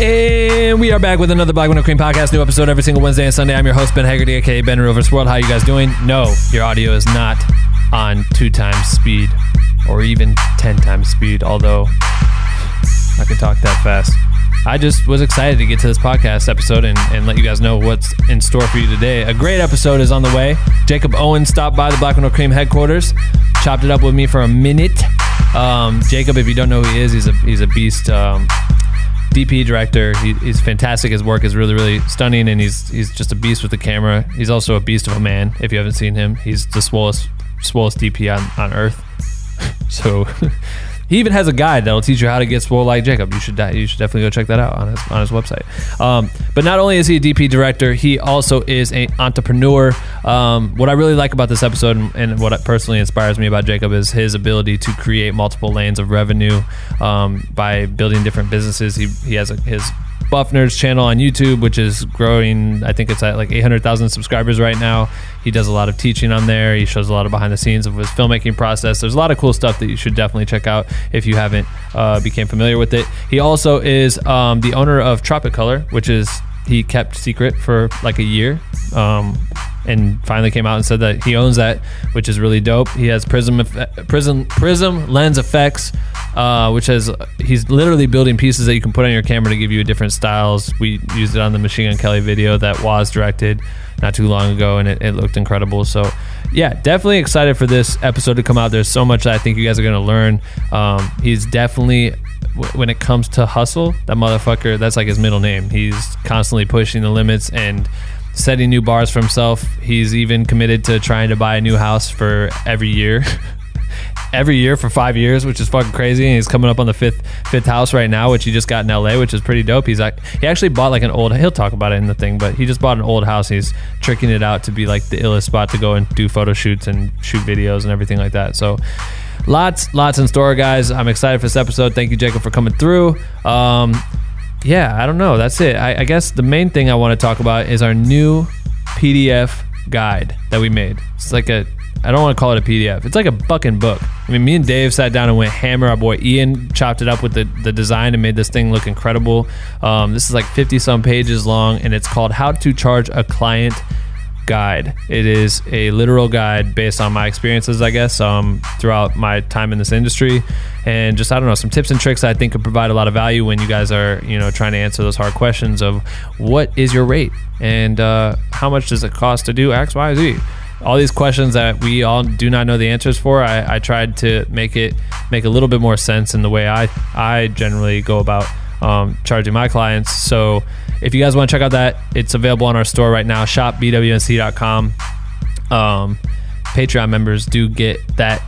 And we are back with another Black Window Cream podcast. New episode every single Wednesday and Sunday. I'm your host, Ben Haggerty, aka Ben Rovers World. How you guys doing? No, your audio is not on 2x speed or even 10x speed, although I can talk that fast. I just was excited to get to this podcast episode and let you guys know what's in store for you today. A great episode is on the way. Jacob Owens stopped by the Black Window Cream headquarters, chopped it up with me for a minute. Jacob, if you don't know who he is, he's a beast. DP director. He's fantastic. His work is really, really stunning, and he's just a beast with the camera. He's also a beast of a man. If you haven't seen him, he's the swollest DP on earth. So he even has a guide that'll teach you how to get swole like Jacob. You should definitely go check that out on his website. But not only is he a DP director, he also is an entrepreneur. What I really like about this episode and what personally inspires me about Jacob is his ability to create multiple lanes of revenue by building different businesses. He has his Buff Nerds channel on YouTube, which is growing. I think it's at like 800,000 subscribers right now. He does a lot of teaching on there. He shows a lot of behind the scenes of his filmmaking process. There's a lot of cool stuff that you should definitely check out if you haven't became familiar with it. He also is the owner of Tropic Color, which is he kept secret for like a year and finally came out and said that he owns that, which is really dope. He has Prism Lens Effects, which has he's literally building pieces that you can put on your camera to give you different styles. We used it on the Machine Gun Kelly video that Waz directed not too long ago, and it looked incredible. So yeah, definitely excited for this episode to come out. There's so much that I think you guys are going to learn. He's definitely, when it comes to hustle, that motherfucker, that's like his middle name. He's constantly pushing the limits and setting new bars for himself. He's even committed to trying to buy a new house for every year for 5 years, which is fucking crazy. And he's coming up on the fifth house right now, which he just got in LA, which is pretty dope. He actually bought like an old, he'll talk about it in the thing, but he just bought an old house. He's tricking it out to be like the illest spot to go and do photo shoots and shoot videos and everything like that. So lots in store, guys. I'm excited for this episode. Thank you, Jacob, for coming through. Yeah, I don't know. That's it. I guess the main thing I want to talk about is our new PDF guide that we made. It's like a, I don't want to call it a PDF. It's like a fucking book. I mean, me and Dave sat down and went hammer. Our boy Ian chopped it up with the design and made this thing look incredible. This is like 50-some pages long, and it's called How to Charge a Client Guide. It is a literal guide based on my experiences, I guess, throughout my time in this industry. And just, I don't know, some tips and tricks I think could provide a lot of value when you guys are, you know, trying to answer those hard questions of what is your rate and how much does it cost to do X, Y, Z? All these questions that we all do not know the answers for, I tried to make a little bit more sense in the way I generally go about charging my clients. So if you guys want to check out that, it's available on our store right now, shopbwnc.com. Patreon members do get that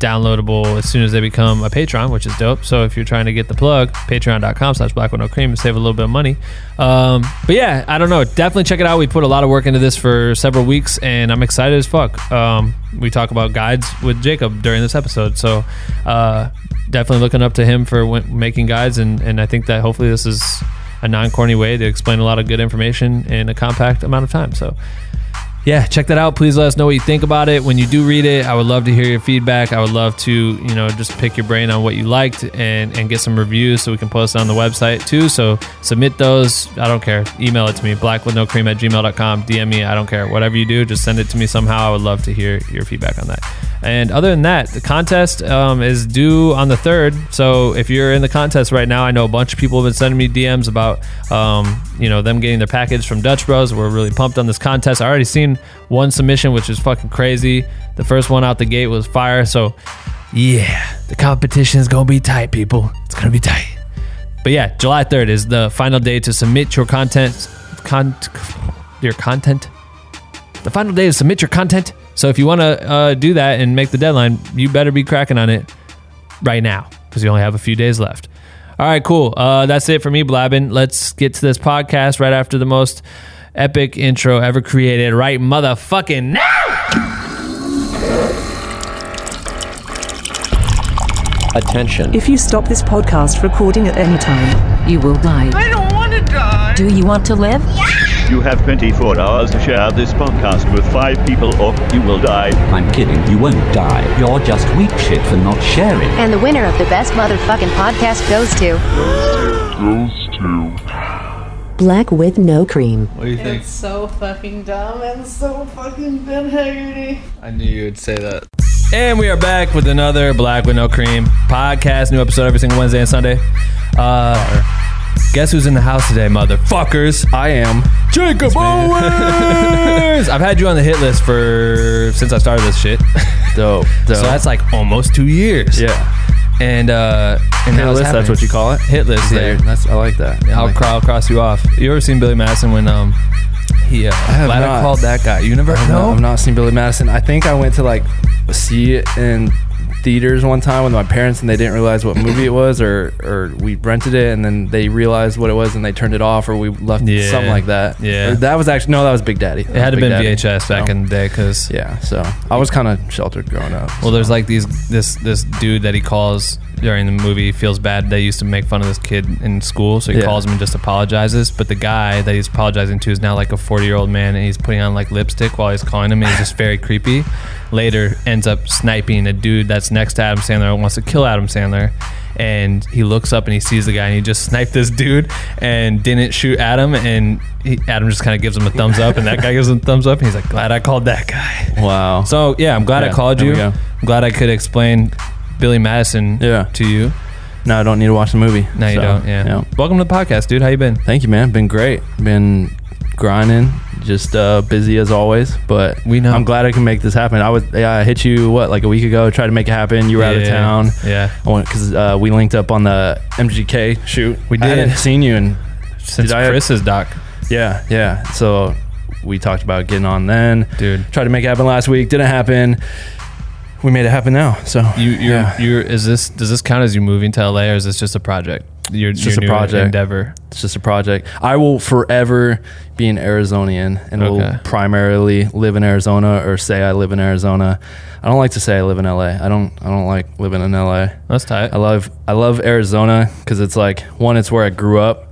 downloadable as soon as they become a patron, which is dope. So if you're trying to get the plug, patreon.com/blackwindowcream and save a little bit of money. But yeah, I don't know, definitely check it out. We put a lot of work into this for several weeks, and I'm excited as fuck. We talk about guides with Jacob during this episode, so definitely looking up to him for making guides, and I think that hopefully this is a non-corny way to explain a lot of good information in a compact amount of time. So yeah, check that out. Please let us know what you think about it. When you do read it, I would love to hear your feedback. I would love to, you know, just pick your brain on what you liked and get some reviews so we can post it on the website too. So submit those. I don't care. Email it to me, blackwindowcream@gmail.com. DM me. I don't care. Whatever you do, just send it to me somehow. I would love to hear your feedback on that. And other than that, the contest is due on the 3rd. So if you're in the contest right now, I know a bunch of people have been sending me DMs about, you know, them getting their package from Dutch Bros. We're really pumped on this contest. I already seen one submission, which is fucking crazy. The first one out the gate was fire. So yeah, the competition is going to be tight, people. It's going to be tight. But yeah, July 3rd is the final day to submit your content. The final day to submit your content. So if you want to do that and make the deadline, you better be cracking on it right now because you only have a few days left. All right, cool. That's it for me blabbing. Let's get to this podcast right after the most epic intro ever created right motherfucking now. Attention. If you stop this podcast recording at any time, you will die. I don't want to die. Do you want to live? Yeah. You have 24 hours to share this podcast with 5 people or you will die. I'm kidding, you won't die. You're just weak shit for not sharing. And the winner of the best motherfucking podcast goes to... too. Black Window Cream. What do you think? It's so fucking dumb and so fucking Ben Haggerty. I knew you would say that. And we are back with another Black Window Cream podcast. New episode every single Wednesday and Sunday. Guess who's in the house today, motherfuckers? I am Jacob Owens. I've had you on the hit list since I started this shit. Dope. So that's like almost 2 years. Yeah. And hit list, that's what you call it? Hit list, yeah. I like that. Yeah, I'll cross you off. You ever seen Billy Madison when he I called that guy? You never know? I've not seen Billy Madison. I think I went to like see it in theaters one time with my parents, and they didn't realize what movie it was, or we rented it and then they realized what it was and they turned it off, or we left something like that. Yeah, that was actually that was Big Daddy. It had to been VHS back in the day, because so I was kind of sheltered growing up. Well, there's like this dude that he calls during the movie, feels bad. They used to make fun of this kid in school, so he calls him and just apologizes. But the guy that he's apologizing to is now like a 40-year-old man, and he's putting on like lipstick while he's calling him, and he's just very creepy. Later ends up sniping a dude that's next to Adam Sandler and wants to kill Adam Sandler, and he looks up and he sees the guy, and he just sniped this dude and didn't shoot Adam, and Adam just kind of gives him a thumbs up, and that guy gives him a thumbs up, and he's like, glad I called that guy. Wow. So I'm glad I called you. I'm glad I could explain Billy Madison to you. No, I don't need to watch the movie. No, you don't. Yeah. Welcome to the podcast, dude. How you been? Thank you, man. Been great. Been grinding, just busy as always, but we know. I'm glad I can make this happen. I hit you like a week ago, tried to make it happen. You were out of town. Yeah. I went because we linked up on the MGK shoot. We did. I hadn't seen you since Chris's doc. Yeah. So we talked about getting on then. Dude, tried to make it happen last week. Didn't happen. We made it happen now. So does this count as you moving to LA, or is this just a project? It's just a project endeavor. It's just a project. I will forever be an Arizonian, and will primarily live in Arizona, or say I live in Arizona. I don't like to say I live in LA. I don't like living in LA. That's tight. I love Arizona because it's like, one, it's where I grew up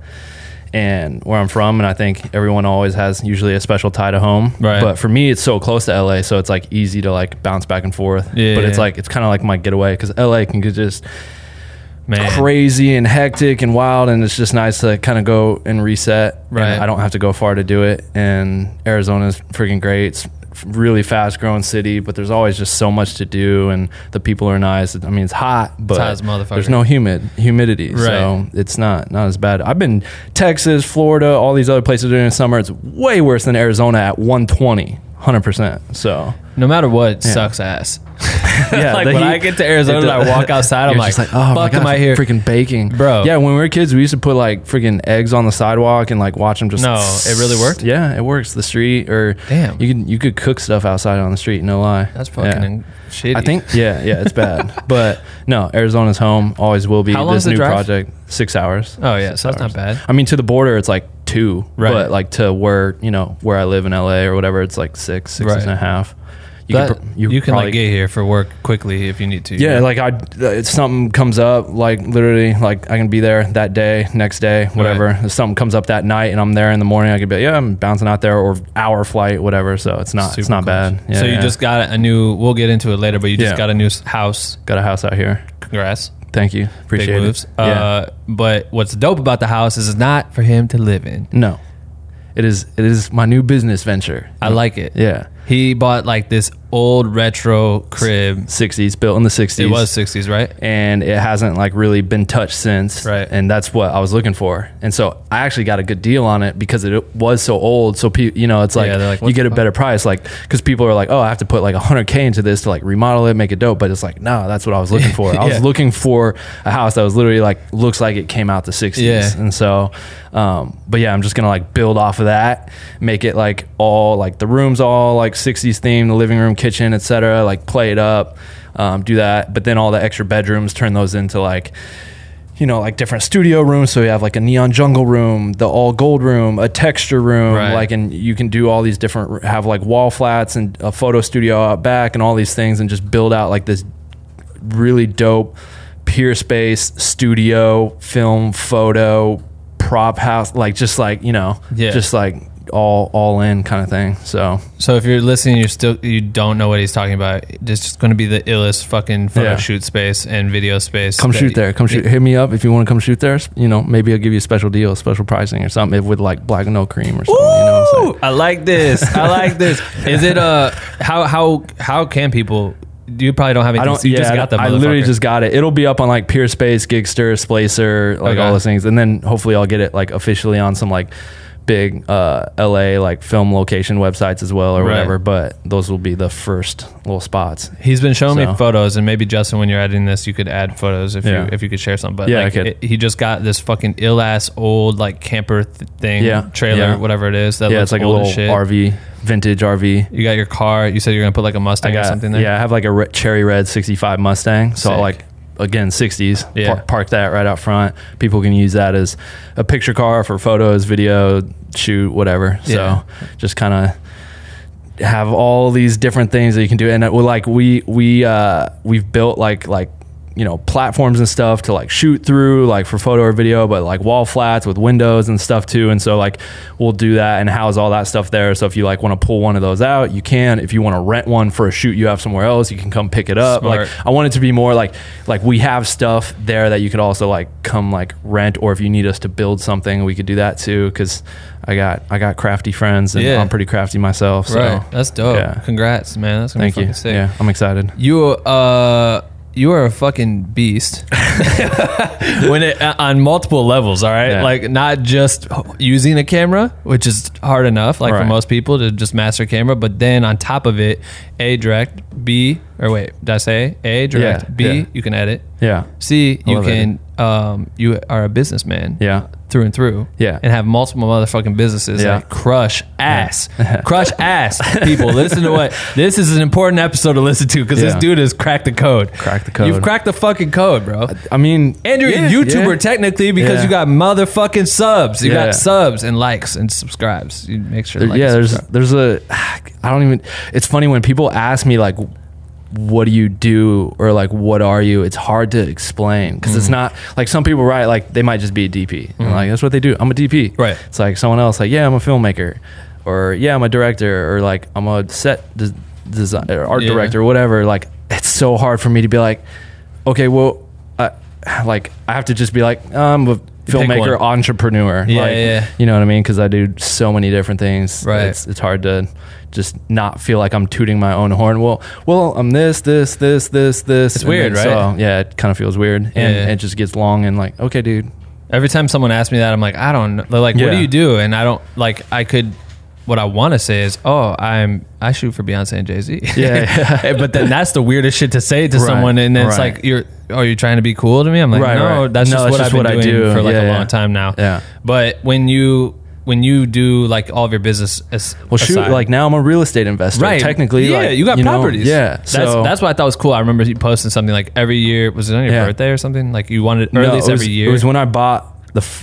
and where I'm from, and I think everyone always has usually a special tie to home, right? But for me, it's so close to LA, so it's like easy to like bounce back and forth. But it's like, it's kind of like my getaway, because LA can get just crazy and hectic and wild, and it's just nice to kind of go and reset, right? And I don't have to go far to do it, and Arizona's freaking great. It's really fast growing city, but there's always just so much to do, and the people are nice. I mean, it's hot, but it's hot as there's no humidity, right? So it's not as bad. I've been Texas, Florida, all these other places during the summer. It's way worse than Arizona at 120, 100%. So no matter what, sucks ass. Like when I get to Arizona and I walk outside, I'm like, oh my God, am I here? Freaking baking, bro. Yeah, when we were kids, we used to put like freaking eggs on the sidewalk and like watch them just. No, it really worked. Yeah, it works. The street, or damn, you could cook stuff outside on the street. No lie, that's fucking shitty. I think it's bad, but no, Arizona's home, always will be. How long this new drive? Project? 6 hours. Oh yeah, so that's not bad. I mean, to the border, it's like 2, right? But like to where where I live in LA or whatever, it's like six and a half. You can probably, like, get here for work quickly if you need to. Yeah, like if something comes up, like literally, like I can be there that day, next day, whatever. Right. If something comes up that night and I'm there in the morning, I could be like, I'm bouncing out there, or hour flight, whatever. So it's not bad. Yeah, so you just got a new. We'll get into it later, but you just got a new house. Got a house out here. Congrats. Thank you. Appreciate Big moves. It. But what's dope about the house is it's not for him to live in. No. It is my new business venture. I like it. Yeah. He bought like this old retro crib. 60s, built in the 60s. It was 60s, right? And it hasn't like really been touched since. Right. And that's what I was looking for. And so I actually got a good deal on it because it was so old. So, it's like, you get a better price. Like, because people are like, oh, I have to put like $100,000 into this to like remodel it, make it dope. But it's like, no, that's what I was looking for. I was looking for a house that was literally like, looks like it came out the 60s. Yeah. And so, but yeah, I'm just going to like build off of that, make it like all like the rooms all like 60s theme, the living room, kitchen, etc., like play it up, do that, but then all the extra bedrooms, turn those into like like different studio rooms. So you have like a neon jungle room, the all gold room, a texture room, right? Like, and you can do all these different, have like wall flats and a photo studio out back and all these things, and just build out like this really dope peer space, studio, film, photo, prop house, like just like just like all in kind of thing. So if you're listening, you don't know what he's talking about. It's just going to be the illest fucking photo shoot space and video space. Come shoot there. Come shoot. Hit me up if you want to come shoot there. You know, maybe I'll give you a special deal, special pricing or something with like Black Window Cream or something. Ooh, you know what I'm saying? I like this. Is it how can people? You probably don't have anything. Just got that motherfucker. I literally just got it. It'll be up on like PeerSpace, Gigster, Splacer, like all those things. And then hopefully I'll get it like officially on some like big LA like film location websites as well or whatever. But those will be the first little spots. He's been showing me photos, and maybe Justin, when you're editing this, you could add photos if you could share some. But like, I could. He just got this fucking ill ass old like camper thing, trailer, whatever it is. That looks it's like old a little shit. RV. Vintage RV. You got your car. You said you're gonna put like a Mustang or something there. Yeah, I have like a cherry red '65 Mustang. So I'll, like again, '60s. Yeah. Park that right out front. People can use that as a picture car for photos, video, shoot, whatever. Yeah. So just kind of have all these different things that you can do. And like we've built like you know, platforms and stuff to like shoot through, like for photo or video, but like wall flats with windows and stuff too. And so like we'll do that and house all that stuff there. So if you like want to pull one of those out, you can. If you want to rent one for a shoot you have somewhere else, you can come pick it up. Smart. Like I want it to be more like we have stuff there that you could also like come like rent, or if you need us to build something, we could do that too. Cause I got crafty friends, and I'm pretty crafty myself. So that's dope. Yeah. Congrats, man. That's gonna be fucking sick. Yeah, I'm excited. You are a fucking beast when it on multiple levels. All right. Yeah. Like not just using a camera, which is hard enough, like for most people to just master camera. But then on top of it, A, direct, B, or wait, did I say A, direct, B, you can edit. Yeah. C, you can, you are a businessman. Yeah. Through and through. Yeah. And have multiple motherfucking businesses. Yeah. Like crush ass. Yeah. Crush ass. People, listen to what... This is an important episode to listen to because this dude has cracked the code. You've cracked the fucking code, bro. I mean... And you're a YouTuber technically because you got motherfucking subs. You got subs and likes and subscribes. You make sure to like and subscribe. There's I don't even... It's funny when people ask me like... what do you do, or like what are you? It's hard to explain because it's not like some people write like they might just be a DP and like that's what they do. I'm a DP, right? It's like someone else like I'm a filmmaker, or I'm a director, or like I'm a set design or art director or whatever. Like it's so hard for me to be like, okay, well like I have to just be like I'm a filmmaker entrepreneur, you know what I mean, because I do so many different things. It's hard to just not feel like I'm tooting my own horn. Well I'm this. It's weird, right? So, it kind of feels weird, and it just gets long and like, okay dude, every time someone asks me that I'm like, I don't know, like what do you do? And I don't like, I could, what I want to say is, I shoot for Beyonce and Jay-Z. But then that's the weirdest shit to say to someone, and then it's like, are you trying to be cool to me? I'm like, no, that's just what I do for like a long time now. Yeah. But when you do like all of your business, shoot, like now I'm a real estate investor, right? Technically, you got properties. That's what I thought was cool. I remember you posting something like every year. Was it on your birthday or something? Like you wanted, or at least every year. It was when I bought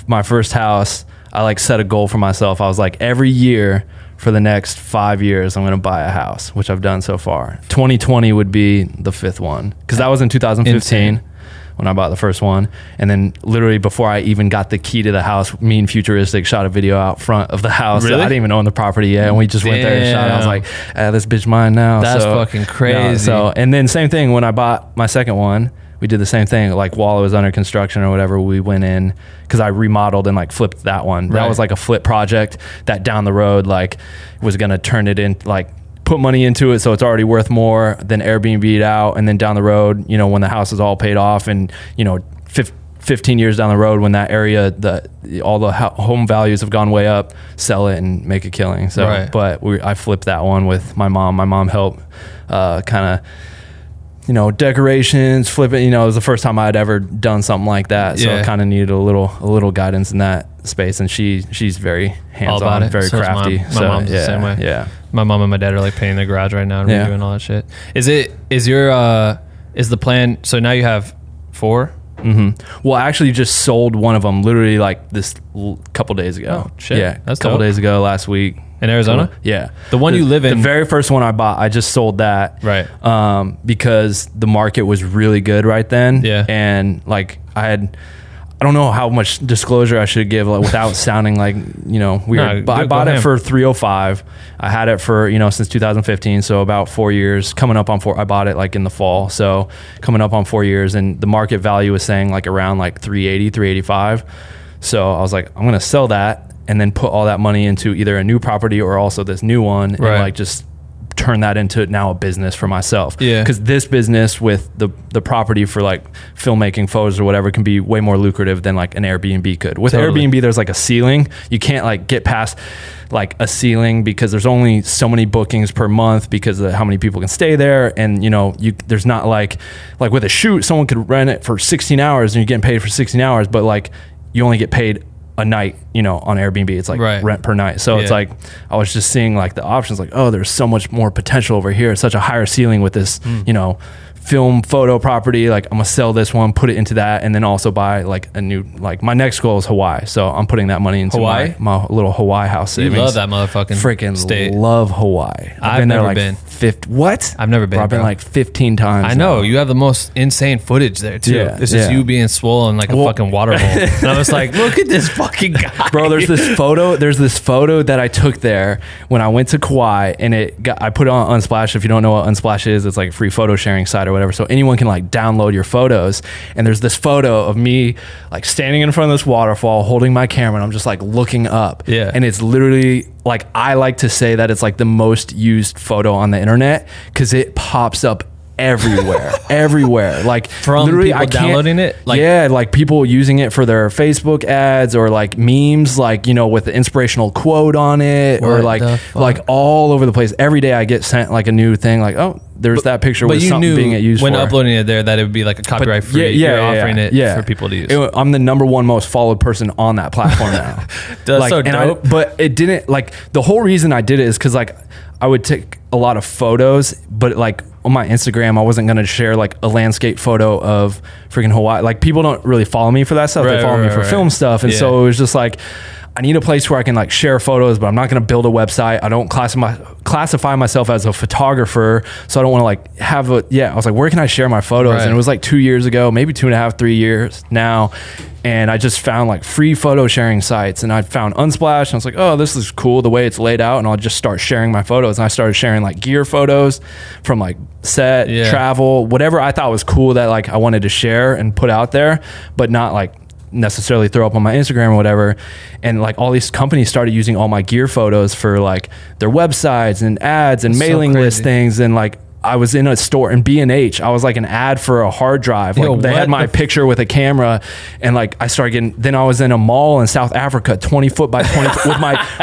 my first house. I like set a goal for myself. I was like, every year for the next 5 years, I'm going to buy a house, which I've done so far. 2020 would be the fifth one. Cause that was in 2015 when I bought the first one. And then literally before I even got the key to the house, me and Futuristic shot a video out front of the house. Really? I didn't even own the property yet. And we just went there and shot it. I was like, this bitch mine now. That's fucking crazy. And then same thing when I bought my second one. We did the same thing, like while it was under construction or whatever, we went in because I remodeled and like flipped that one. That was like a flip project that down the road, like was going to turn it in, like put money into it. So it's already worth more than Airbnb'd out. And then down the road, you know, when the house is all paid off and, you know, 15 years down the road, when that area, all the home values have gone way up, sell it and make a killing. So, but I flipped that one with my mom. My mom helped kind of, you know, decorations, flipping, you know, it was the first time I'd ever done something like that. So I kind of needed a little guidance in that space. And she's very hands-on, very crafty. My mom's the same way. Yeah. My mom and my dad are like painting their garage right now and redoing all that shit. Is the plan, so now you have 4? Mm-hmm. Well, I actually just sold one of them literally like this couple days ago. Oh, shit. Yeah. That's couple days ago, last week. In Arizona? Yeah. The one you live in? The very first one I bought, I just sold that. Right. Because the market was really good right then. Yeah. And like I had, I don't know how much disclosure I should give, like, without sounding like, you know, weird. No, but I bought it for $305. I had it for, you know, since 2015, so about 4 years. Coming up on four, I bought it like in the fall, so coming up on 4 years, and the market value was saying like around like 380, 385. So I was like, I'm gonna sell that and then put all that money into either a new property or also this new one, right, and like just turn that into now a business for myself. Yeah. Because this business with the property for like filmmaking photos or whatever can be way more lucrative than like an Airbnb could. With totally. Airbnb, there's like a ceiling. You can't like get past like a ceiling because there's only so many bookings per month because of how many people can stay there. And you know, you, there's not like with a shoot, someone could rent it for 16 hours and you're getting paid for 16 hours, but like you only get paid a night, you know, on Airbnb. It's like right, rent per night. So yeah, it's like I was just seeing like the options, like, oh, there's so much more potential over here. It's such a higher ceiling with this, you know, film photo property. Like, I'm gonna sell this one, put it into that, and then also buy like a new, like my next goal is Hawaii. So I'm putting that money into my little Hawaii house savings. You love that motherfucking freaking state. Love Hawaii. I've never been. 50, what? I've never been. I've been like 15 times. I know. Now. You have the most insane footage there too. Yeah, this is you being swollen like a fucking water hole. And I was like, look at this fucking guy. Bro, there's this photo that I took there when I went to Kauai, and I put it on Unsplash. If you don't know what Unsplash is, it's like a free photo sharing site or whatever. So anyone can like download your photos. And there's this photo of me like standing in front of this waterfall holding my camera, and I'm just like looking up. Yeah. And it's literally like, I like to say that it's like the most used photo on the internet because it pops up everywhere like from people downloading it, like, yeah, like people using it for their Facebook ads or like memes, like, you know, with the inspirational quote on it, or like all over the place. Every day I get sent like a new thing, like, oh, there's that picture with something being used for. When uploading it there, that it would be like a copyright free. You're offering it for people to use. I'm the number one most followed person on that platform now. That's like, so dope. But it didn't, like, the whole reason I did it is because like I would take a lot of photos, but like on my Instagram, I wasn't going to share like a landscape photo of freaking Hawaii. Like, people don't really follow me for that stuff. They follow me for film stuff. And so it was just like, I need a place where I can like share photos, but I'm not going to build a website. I don't classify myself as a photographer. So I don't want to like have I was like, where can I share my photos? Right. And it was like 2 years ago, maybe 2.5, 3 years now. And I just found like free photo sharing sites, and I found Unsplash, and I was like, oh, this is cool the way it's laid out. And I'll just start sharing my photos. And I started sharing like gear photos from like set, travel, whatever I thought was cool that like I wanted to share and put out there, but not like necessarily throw up on my Instagram or whatever. And like all these companies started using all my gear photos for like their websites and ads and mailing list things. And like I was in a store in B&H, I was like an ad for a hard drive. Like, they had my picture with a camera, and like I started getting, then I was in a mall in South Africa, 20 foot by 20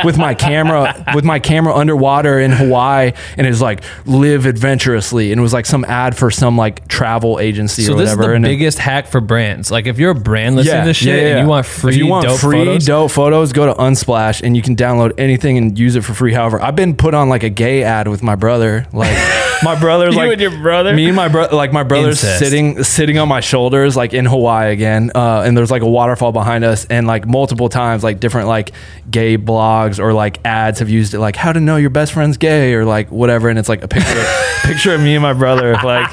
with my camera underwater in Hawaii, and it was like, live adventurously. And it was like some ad for some like travel agency or whatever. So this is the biggest hack for brands. Like, if you're a brand listening to this shit and you want free dope photos, go to Unsplash and you can download anything and use it for free. However, I've been put on like a gay ad with my brother, like my brother. You like, and your brother? Me and my brother, like my brother's sitting on my shoulders, like in Hawaii again. And there's like a waterfall behind us, and like multiple times, like different like gay blogs or like ads have used it, like how to know your best friend's gay or like whatever. And it's like a picture of me and my brother. Like,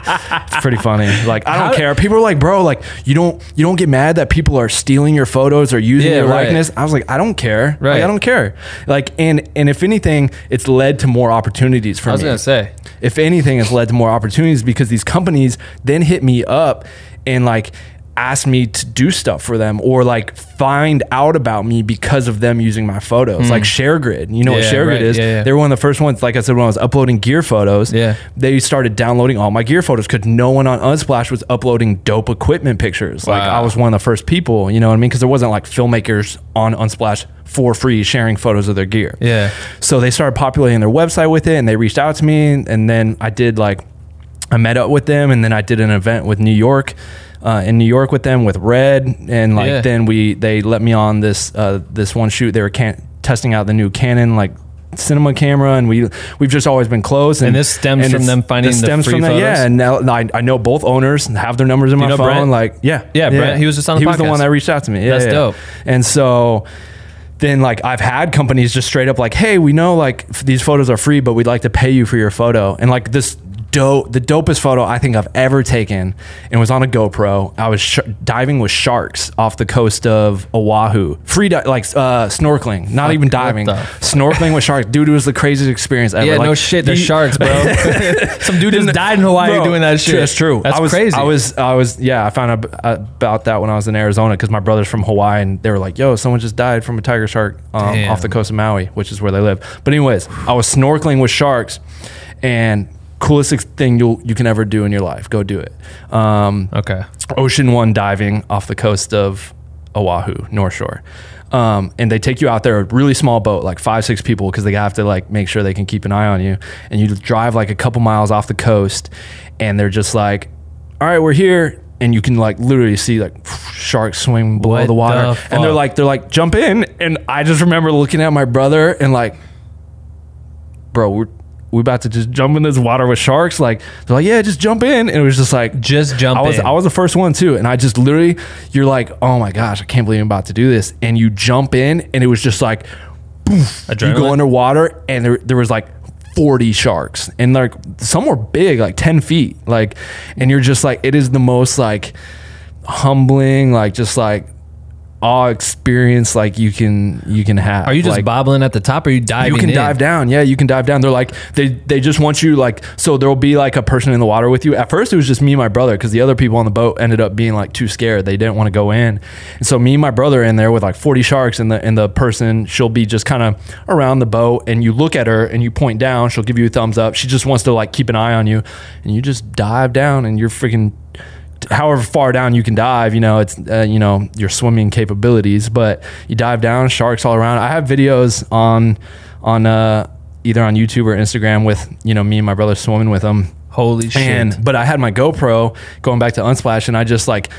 it's pretty funny. Like, I don't care. People are like, bro, like you don't get mad that people are stealing your photos or using your likeness. I was like, I don't care. Right. Like, I don't care. Like, and if anything, it's led to more opportunities for me. I was gonna say, if anything, it's led to more opportunities, because these companies then hit me up and like ask me to do stuff for them, or like find out about me because of them using my photos. Like ShareGrid, you know what ShareGrid is? Yeah. They were one of the first ones, like I said, when I was uploading gear photos, they started downloading all my gear photos because no one on Unsplash was uploading dope equipment pictures. Like, I was one of the first people, you know what I mean? Because there wasn't like filmmakers on Unsplash for free sharing photos of their gear. Yeah. So they started populating their website with it, and they reached out to me, and then I met up with them, and then I did an event with in New York with them, with Red, and like then they let me on this one shoot. They were testing out the new Canon like cinema camera, and we've just always been close, and this stems from them finding the free photos. Yeah, and now I know both owners and have their numbers in my phone. Brent? Like Brent, he was just on the podcast. He was the one that reached out to me. Yeah, that's dope. And so then like I've had companies just straight up like, hey, we know like these photos are free, but we'd like to pay you for your photo. And like this the dopest photo I think I've ever taken, and it was on a GoPro. I was diving with sharks off the coast of Oahu. Snorkeling, not even diving. Snorkeling with sharks. Dude, it was the craziest experience ever. Yeah, like, no shit, there's sharks, bro. Some dude just died in Hawaii doing that shit. That's true. That's crazy. Yeah, I found out about that when I was in Arizona because my brother's from Hawaii, and they were like, yo, someone just died from a tiger shark off the coast of Maui, which is where they live. But anyways, I was snorkeling with sharks, and... coolest thing you can ever do in your life. Go do it. Okay. Ocean One diving off the coast of Oahu, North Shore. And they take you out there, a really small boat, like 5-6 people, because they have to like make sure they can keep an eye on you. And you drive like a couple miles off the coast, and they're just like, all right, we're here. And you can like literally see like sharks swim below the water. And they're like, jump in. And I just remember looking at my brother and like, bro, we're about to just jump in this water with sharks. Like, they're like, yeah, just jump in. And it was just like, just jump in. I was the first one too. And I just literally, you're like, oh my gosh, I can't believe I'm about to do this. And you jump in, and it was just like, poof, you go underwater, and there was like 40 sharks, and like some were big, like 10 feet. Like, and you're just like, it is the most like humbling, like just like, awe experience like you can have. Are you just like, bobbling at the top, or are you diving? You can dive down. Yeah, you can dive down. They're like they just want you like, so there'll be like a person in the water with you. At first it was just me and my brother, because the other people on the boat ended up being like too scared. They didn't want to go in. And so me and my brother in there with like 40 sharks, and the person, she'll be just kind of around the boat, and you look at her and you point down, she'll give you a thumbs up. She just wants to like keep an eye on you, and you just dive down, and you're freaking however far down you can dive, you know, it's, you know, your swimming capabilities, but you dive down, sharks all around. I have videos on either on YouTube or Instagram with, you know, me and my brother swimming with them. Holy shit. But I had my GoPro going back to Unsplash, and I just like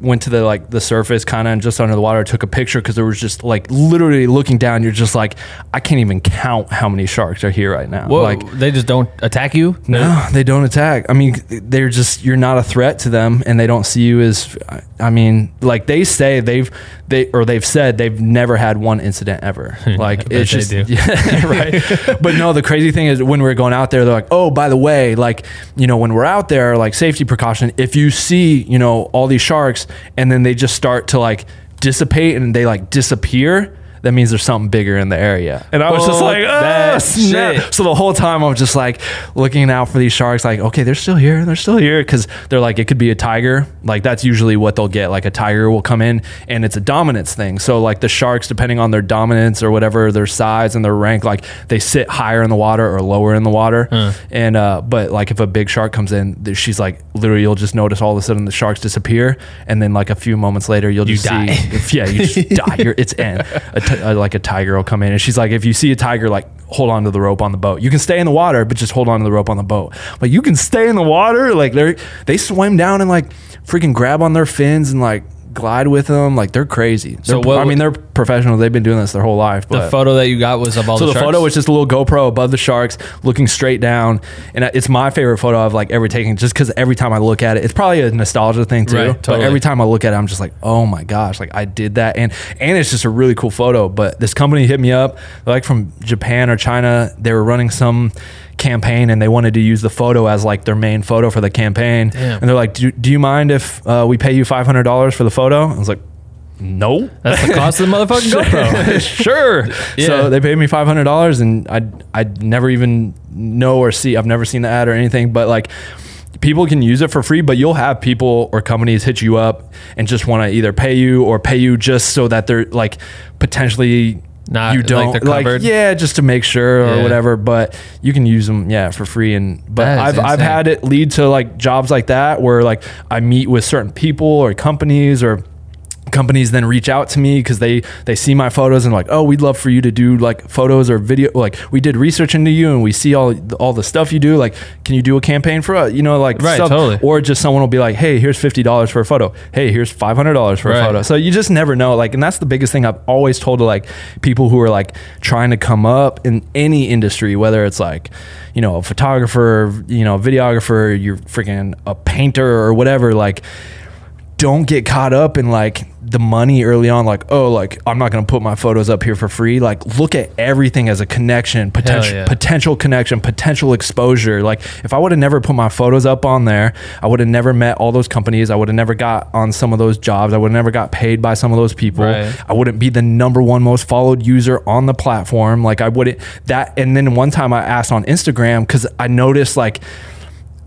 went to the, like the surface kind of, and just under the water, took a picture. 'Cause there was just like literally looking down, you're just like, I can't even count how many sharks are here right now. Whoa, like they just don't attack you? No, they don't attack. I mean, they're just, you're not a threat to them, and they don't see you as, I mean, like they say they've said they've never had one incident ever. Like it's just, yeah, right. But no, the crazy thing is when we were going out there, they're like, oh, by the way, like, you know, when we're out there, like safety precaution, if you see, you know, all these sharks, and then they just start to like dissipate, and they like disappear, that means there's something bigger in the area. And I was just like, oh, snap. So the whole time I was just like looking out for these sharks, like, okay, they're still here. They're still here. 'Cause they're like, it could be a tiger. Like that's usually what they'll get. Like a tiger will come in, and it's a dominance thing. So like the sharks, depending on their dominance or whatever, their size and their rank, like they sit higher in the water or lower in the water. And, but like if a big shark comes in, she's like, literally you'll just notice all of a sudden the sharks disappear. And then like a few moments later, you'll just die. You just die. It's end. Like a tiger will come in, and she's like, if you see a tiger, like hold on to the rope on the boat. You can stay in the water, but just hold on to the rope on the boat. Like you can stay in the water. Like they swim down and like freaking grab on their fins and like glide with them. Like they're crazy. They're professionals. They've been doing this their whole life. But the photo that you got was about the sharks? So the photo was just a little GoPro above the sharks looking straight down. And it's my favorite photo I've like ever taken, just because every time I look at it, it's probably a nostalgia thing too. Right, totally. But every time I look at it, I'm just like, oh my gosh, like I did that. And it's just a really cool photo. But this company hit me up, like from Japan or China. They were running some campaign, and they wanted to use the photo as like their main photo for the campaign. Damn. And they're like, do you mind if we pay you $500 for the photo? I was like, no, that's the cost of the motherfucking GoPro. Sure. Yeah. So they paid me $500, and I'd never even know or see, I've never seen the ad or anything, but like people can use it for free, but you'll have people or companies hit you up and just want to either pay you just so that they're like potentially not, you don't like, just to make sure or whatever, but you can use them for free. And but I've had it lead to like jobs like that where like I meet with certain people or companies, or companies then reach out to me because they see my photos and like, oh, we'd love for you to do like photos or video, like we did research into you and we see all the stuff you do, like can you do a campaign for us, you know, like right, stuff. Totally. Or just someone will be like, hey, here's $50 for a photo, hey, here's $500 for a photo. So you just never know, like, and that's the biggest thing I've always told to like people who are like trying to come up in any industry, whether it's like, you know, a photographer, you know, a videographer, you're freaking a painter or whatever, like don't get caught up in like the money early on, like, oh, like I'm not going to put my photos up here for free. Like, look at everything as a connection, potential connection, potential exposure. Like, if I would have never put my photos up on there, I would have never met all those companies. I would have never got on some of those jobs. I would have never got paid by some of those people. Right. I wouldn't be the #1 most followed user on the platform. Like, I wouldn't that. And then one time I asked on Instagram, because I noticed like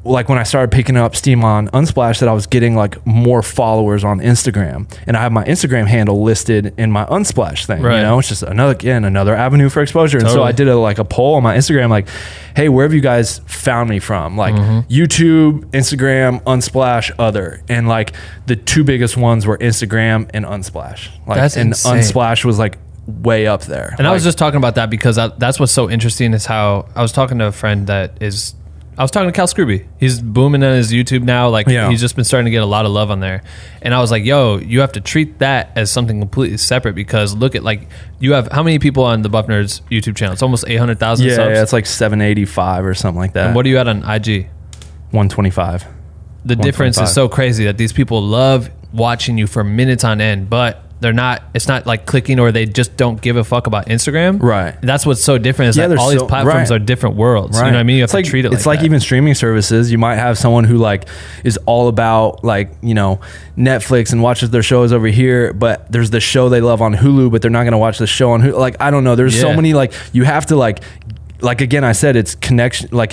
when I started picking up steam on Unsplash, that I was getting like more followers on Instagram, and I have my Instagram handle listed in my Unsplash thing, right. You know, it's just another avenue for exposure. Totally. And so I did a poll on my Instagram, like, hey, where have you guys found me from? Like YouTube, Instagram, Unsplash, other. And like the two biggest ones were Instagram and Unsplash. Like, that's and insane. Unsplash was like way up there. And like, I was just talking about that because that's what's so interesting is how I was talking to a friend I was talking to Cal Scrooby. He's booming on his YouTube now. Like, he's just been starting to get a lot of love on there. And I was like, yo, you have to treat that as something completely separate, because look at, like, you have how many people on the Buff Nerds YouTube channel? It's almost 800,000 subs. Yeah, it's like 785 or something like that. And what are you at on IG? 125. The difference is so crazy that these people love watching you for minutes on end, but it's not like clicking, or they just don't give a fuck about Instagram. Right. That's what's so different is that all these platforms are different worlds. Right. You know what I mean? You have to treat it like that. It's like even streaming services. You might have someone who like is all about like, you know, Netflix and watches their shows over here, but there's the show they love on Hulu, but they're not going to watch the show on Hulu. Like, I don't know. There's so many, like, you have to like again, I said, it's connection, like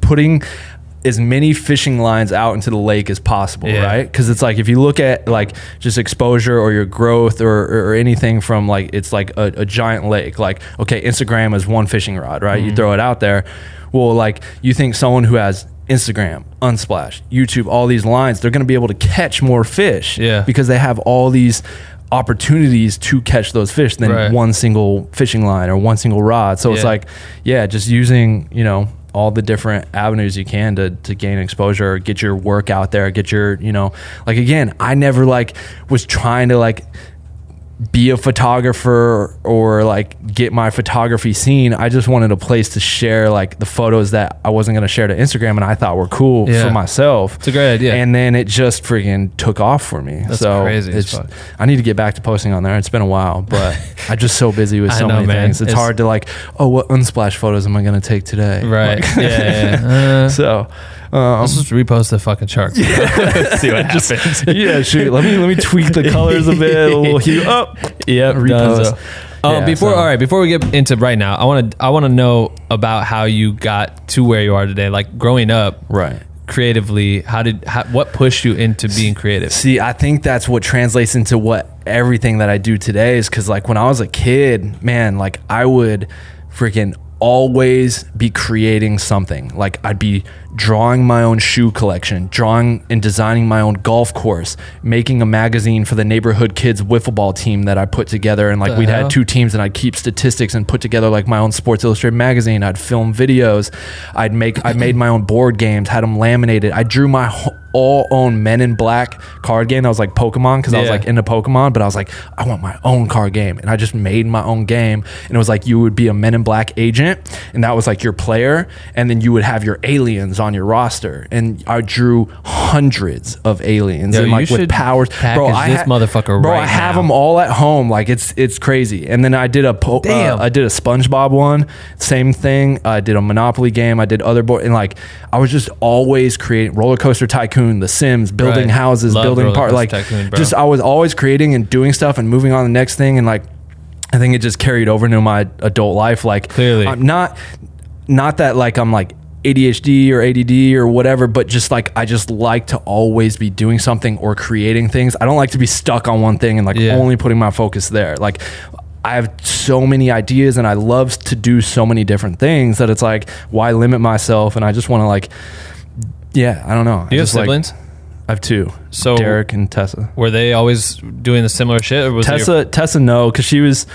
putting as many fishing lines out into the lake as possible, right? Because it's like, if you look at like just exposure or your growth or anything from like, it's like a giant lake. Like, okay, Instagram is one fishing rod, right? You throw it out there. Well, like, you think someone who has Instagram, Unsplash, YouTube, all these lines, they're going to be able to catch more fish because they have all these opportunities to catch those fish than one single fishing line or one single rod. So it's like, just using, you know, all the different avenues you can to gain exposure, or get your work out there, get your, you know, like, again, I never like was trying to like be a photographer or like get my photography seen. I just wanted a place to share like the photos that I wasn't going to share to Instagram and I thought were cool for myself. It's a great idea. And then it just friggin' took off for me. That's so crazy. I need to get back to posting on there. It's been a while, but I'm just so busy with so many things. It's hard to like, oh, what Unsplash photos am I going to take today? Right. Like, so let's just repost the fucking shark. See what happens. Shoot. Let me tweak the colors a bit. A little hue up. Yep, repost. Before we get into right now, I want to know about how you got to where you are today. Like growing up, right? Creatively, what pushed you into being creative? See, I think that's what translates into what everything that I do today is, because like when I was a kid, man, like I would freaking always be creating something. Like I'd be drawing my own shoe collection, drawing and designing my own golf course, making a magazine for the neighborhood kids wiffle ball team that I put together. And like we'd had two teams and I'd keep statistics and put together like my own Sports Illustrated magazine. I'd film videos. I made my own board games, had them laminated. I drew my all own Men in Black card game. I was like Pokemon, because I was like into Pokemon, but I was like, I want my own card game. And I just made my own game. And it was like, you would be a Men in Black agent, and that was like your player. And then you would have your aliens on your roster. And I drew hundreds of aliens and like with powers. Bro, I have them all at home. Like it's crazy. And then I did a SpongeBob one, same thing. I did a Monopoly game. I did other board. And like, I was just always creating. Roller Coaster Tycoon, The Sims, building houses, building parks, like Tycoon, just I was always creating and doing stuff and moving on to the next thing. And like, I think it just carried over into my adult life. Like clearly I'm not that like I'm like ADHD or ADD or whatever, but just like, I just like to always be doing something or creating things. I don't like to be stuck on one thing and like only putting my focus there. Like I have so many ideas and I love to do so many different things that it's like, why limit myself? And I just want to like, I don't know. Do you have siblings? Like, I have two. So Derek and Tessa. Were they always doing the similar shit? Or was Tessa, no, because she was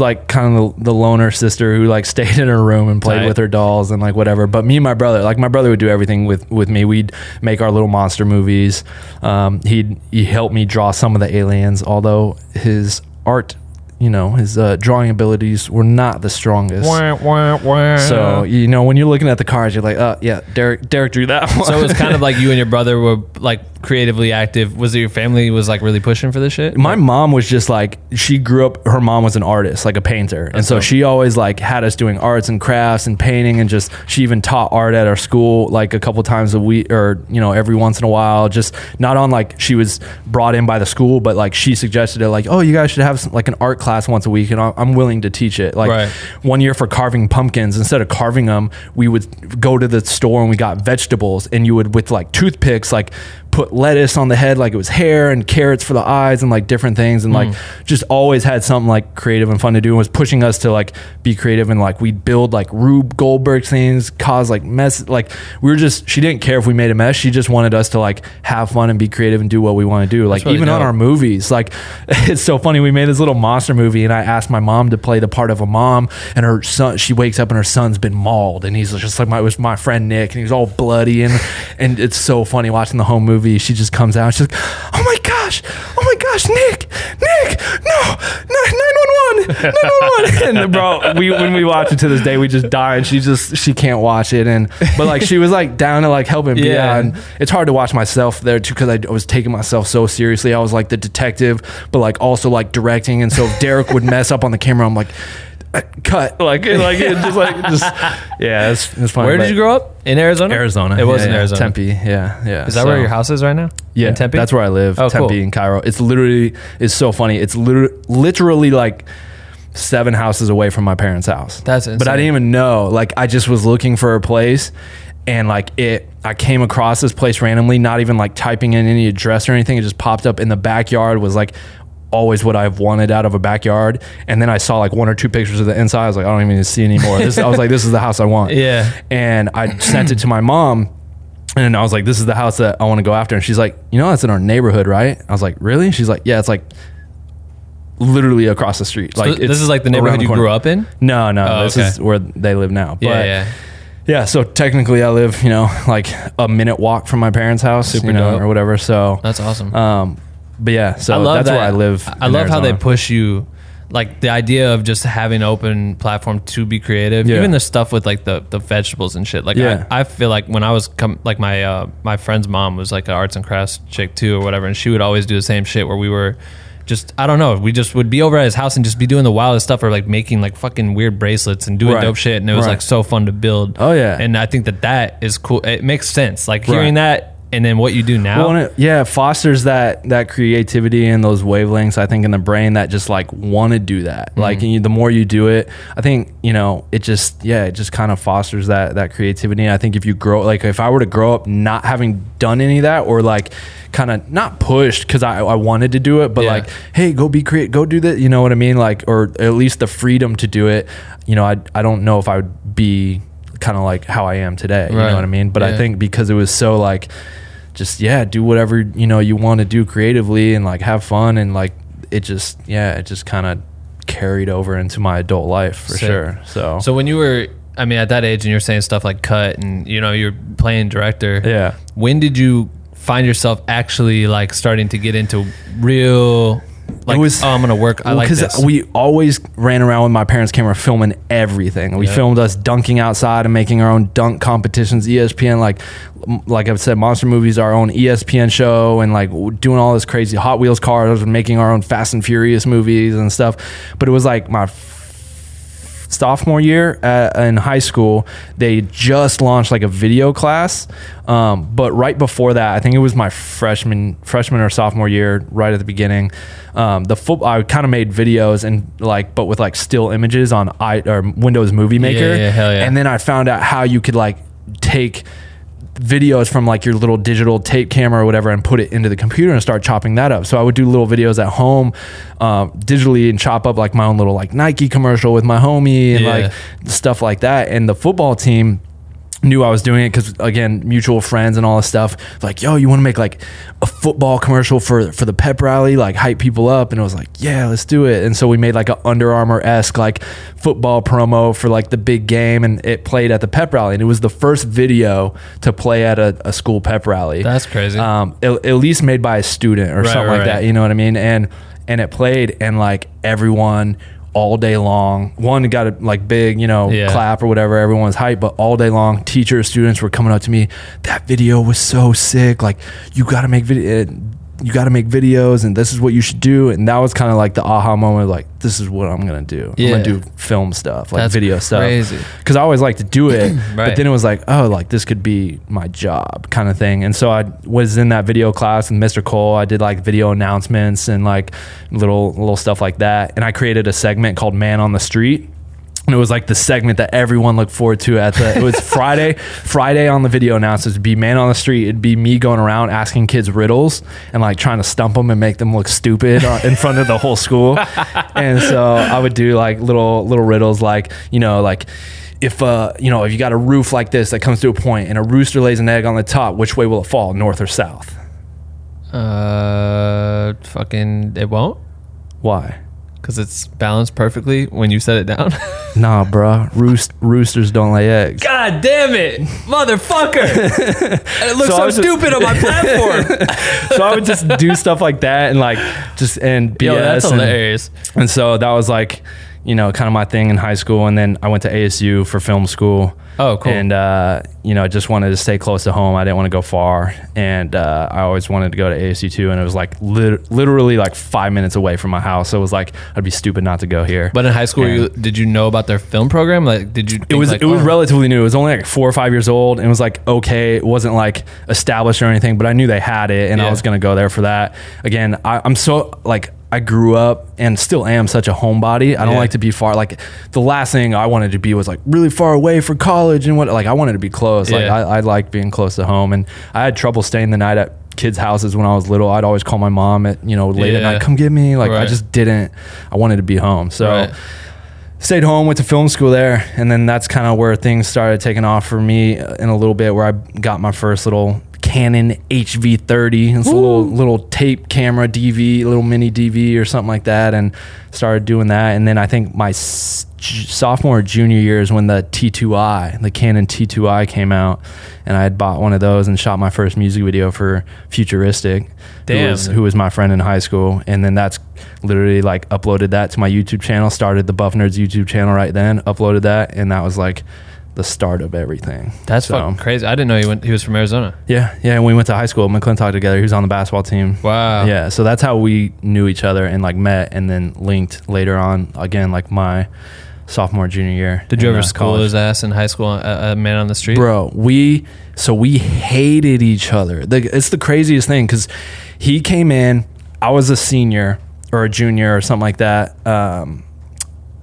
like kind of the loner sister who like stayed in her room and played with her dolls and like whatever. But me and my brother, like my brother would do everything with me. We'd make our little monster movies. He helped me draw some of the aliens, although his art you know, his drawing abilities were not the strongest. So, you know, when you're looking at the cards, you're like, yeah, Derek drew that one. So it was kind of like you and your brother were like creatively active. Was it your family was like really pushing for this shit? My mom was just like, she grew up, her mom was an artist, like a painter. And so she always like had us doing arts and crafts and painting, and just, she even taught art at our school like a couple times a week, or, you know, every once in a while, just not on like, she was brought in by the school, but like she suggested it like, oh, you guys should have some, like an art class once a week, and I'm willing to teach it. Like one year for carving pumpkins, instead of carving them, we would go to the store and we got vegetables, and you would with like toothpicks like put lettuce on the head like it was hair, and carrots for the eyes, and like different things, and like just always had something like creative and fun to do, and was pushing us to like be creative, and like we'd build like Rube Goldberg things, cause like mess, like we were just, she didn't care if we made a mess, she just wanted us to like have fun and be creative and do what we want to do. Like even on our movies, like it's so funny, we made this little monster movie, and I asked my mom to play the part of a mom, and her son, she wakes up and her son's been mauled, and he's just like, it was my friend Nick, and he was all bloody, and it's so funny watching the home movie. She just comes out, she's like, oh my gosh, Nick, no, 911. And bro, when we watch it to this day, we just die, and she can't watch it, but like she was like down to like helping me out, and it's hard to watch myself there too, because I was taking myself so seriously. I was like the detective, but like also like directing, and so if Derek would mess up on the camera, I'm like, cut, like it just like just yeah, it's funny. Where did you grow up? In Arizona. It was in Arizona. Tempe. Yeah. Is that where your house is right now? Yeah, in Tempe. That's where I live. Oh, Tempe in Cairo. It's so funny. It's literally like 7 houses away from my parents' house. That's insane. But I didn't even know. Like I just was looking for a place, and like I came across this place randomly, not even like typing in any address or anything. It just popped up in the backyard. Was like always what I've wanted out of a backyard. And then I saw like one or two pictures of the inside. I was like, I don't even need to see anymore. I was like, this is the house I want. Yeah. And I sent it to my mom, and I was like, this is the house that I want to go after. And she's like, you know, that's in our neighborhood, right? I was like, really? She's like, yeah, it's like literally across the street. So like this is like the neighborhood you grew up in? No. Oh, this is where they live now. But yeah, so technically I live, you know, like a minute walk from my parents' house, you know, or whatever. So that's awesome. But yeah, so that's where I live. I love how they push you, like the idea of just having an open platform to be creative. Yeah. Even the stuff with like the vegetables and shit. Like I feel like when I was like my my friend's mom was like an arts and crafts chick too or whatever, and she would always do the same shit where we were just, I don't know, we just would be over at his house and just be doing the wildest stuff, or like making like fucking weird bracelets and doing dope shit, and it was like so fun to build. Oh yeah, and I think that is cool. It makes sense. Like hearing that. And then what you do now, it fosters that creativity and those wavelengths, I think, in the brain that just like want to do that. Mm-hmm. Like, and the more you do it, I think, you know, it just kind of fosters that creativity. And I think if you grow, like if I were to grow up not having done any of that, or like kind of not pushed because I wanted to do it, but like, hey, go be creative, go do that. You know what I mean? Like, or at least the freedom to do it. You know, I don't know if I would be kind of like how I am today, you know what I mean? But I think because it was so like, just do whatever, you know, you want to do creatively, and like have fun, and like it just kind of carried over into my adult life for sure. So when you were, I mean, at that age, and you're saying stuff like cut, and you know, you're playing director, when did you find yourself actually like starting to get into real, like, it was, I'm gonna work. I like this. Because we always ran around with my parents' camera filming everything. We filmed us dunking outside and making our own dunk competitions. ESPN, like I've said, monster movies, our own ESPN show, and like doing all this crazy Hot Wheels cars, and making our own Fast and Furious movies and stuff. But it was like my sophomore year in high school, they just launched like a video class, but right before that, I think it was my freshman or sophomore year, right at the beginning, I kind of made videos, and like, but with like still images on Windows Movie Maker. And then I found out how you could like take videos from like your little digital tape camera or whatever and put it into the computer and start chopping that up. So I would do little videos at home digitally, and chop up like my own little like Nike commercial with my homie, and like stuff like that. And the football team knew I was doing it because, again, mutual friends and all this stuff. Like, yo, you want to make like a football commercial for the pep rally, like hype people up? And I was like, yeah, let's do it. And so we made like a Under Armour-esque like football promo for like the big game, and it played at the pep rally, and it was the first video to play at a school pep rally. That's crazy. At least made by a student or something like that, you know what I mean? And and it played, and like everyone all day long, one got a like big, you know, clap or whatever, everyone's hype, but all day long teachers, students were coming up to me, that video was so sick, like you got to make video, you got to make videos, and this is what you should do. And that was kind of like the aha moment, like this is what I'm gonna do. Yeah. I'm gonna do film stuff, like That's video stuff, because I always liked to do it. But then it was like, oh, like this could be my job, kind of thing. And so I was in that video class with Mr. Cole. I did like video announcements and like little stuff like that. And I created a segment called Man on the Street. And it was like the segment that everyone looked forward to at the, it was Friday on the video announcements would be Man on the Street. It'd be me going around asking kids riddles and like trying to stump them and make them look stupid in front of the whole school. And so I would do like little riddles, like, you know, like if you got a roof like this that comes to a point and a rooster lays an egg on the top, which way will it fall? North or south? Fucking it won't. Why? Because it's balanced perfectly when you set it down. Nah, bruh. Roosters don't lay eggs. God damn it. Motherfucker. And it looks so stupid on my platform. So I would just do stuff like that and like just, and BS. Yo, that's hilarious. And so that was like, you know, kind of my thing in high school. And then I went to ASU for film school. Oh, cool. And, you know, I just wanted to stay close to home. I didn't want to go far. And I always wanted to go to ASU too. And it was like literally like 5 minutes away from my house. So it was like, I'd be stupid not to go here. But in high school, did you know about their film program? Like, did you? It was relatively new. It was only like 4 or 5 years old. And it was like, okay, it wasn't like established or anything, but I knew they had it. And I was going to go there for that. Again, I'm so like, I grew up and still am such a homebody. I don't like to be far. Like the last thing I wanted to be was like really far away for college and what, like I wanted to be close. Like I like being close to home, and I had trouble staying the night at kids' houses when I was little. I'd always call my mom at, you know, late at night, come get me. Like I just didn't, I wanted to be home. So stayed home, went to film school there. And then that's kind of where things started taking off for me in a little bit, where I got my first little Canon HV30. It's a little tape camera DV, little mini DV or something like that, and started doing that. And then I think my sophomore or junior year is when the Canon T2i came out, and I had bought one of those and shot my first music video for Futuristic, who was my friend in high school. And then that's literally like uploaded that to my YouTube channel, started the Buff Nerds YouTube channel right then, uploaded that, and that was like the start of everything. That's fucking crazy. I didn't know he was from Arizona. Yeah, and we went to high school, McClintock together. He was on the basketball team. Wow. Yeah, so that's how we knew each other and like met and then linked later on, again, like my sophomore, junior year. Did you ever school his ass in high school, a Man on the Street? Bro, we hated each other. It's the craziest thing, because he came in, I was a senior or a junior or something like that,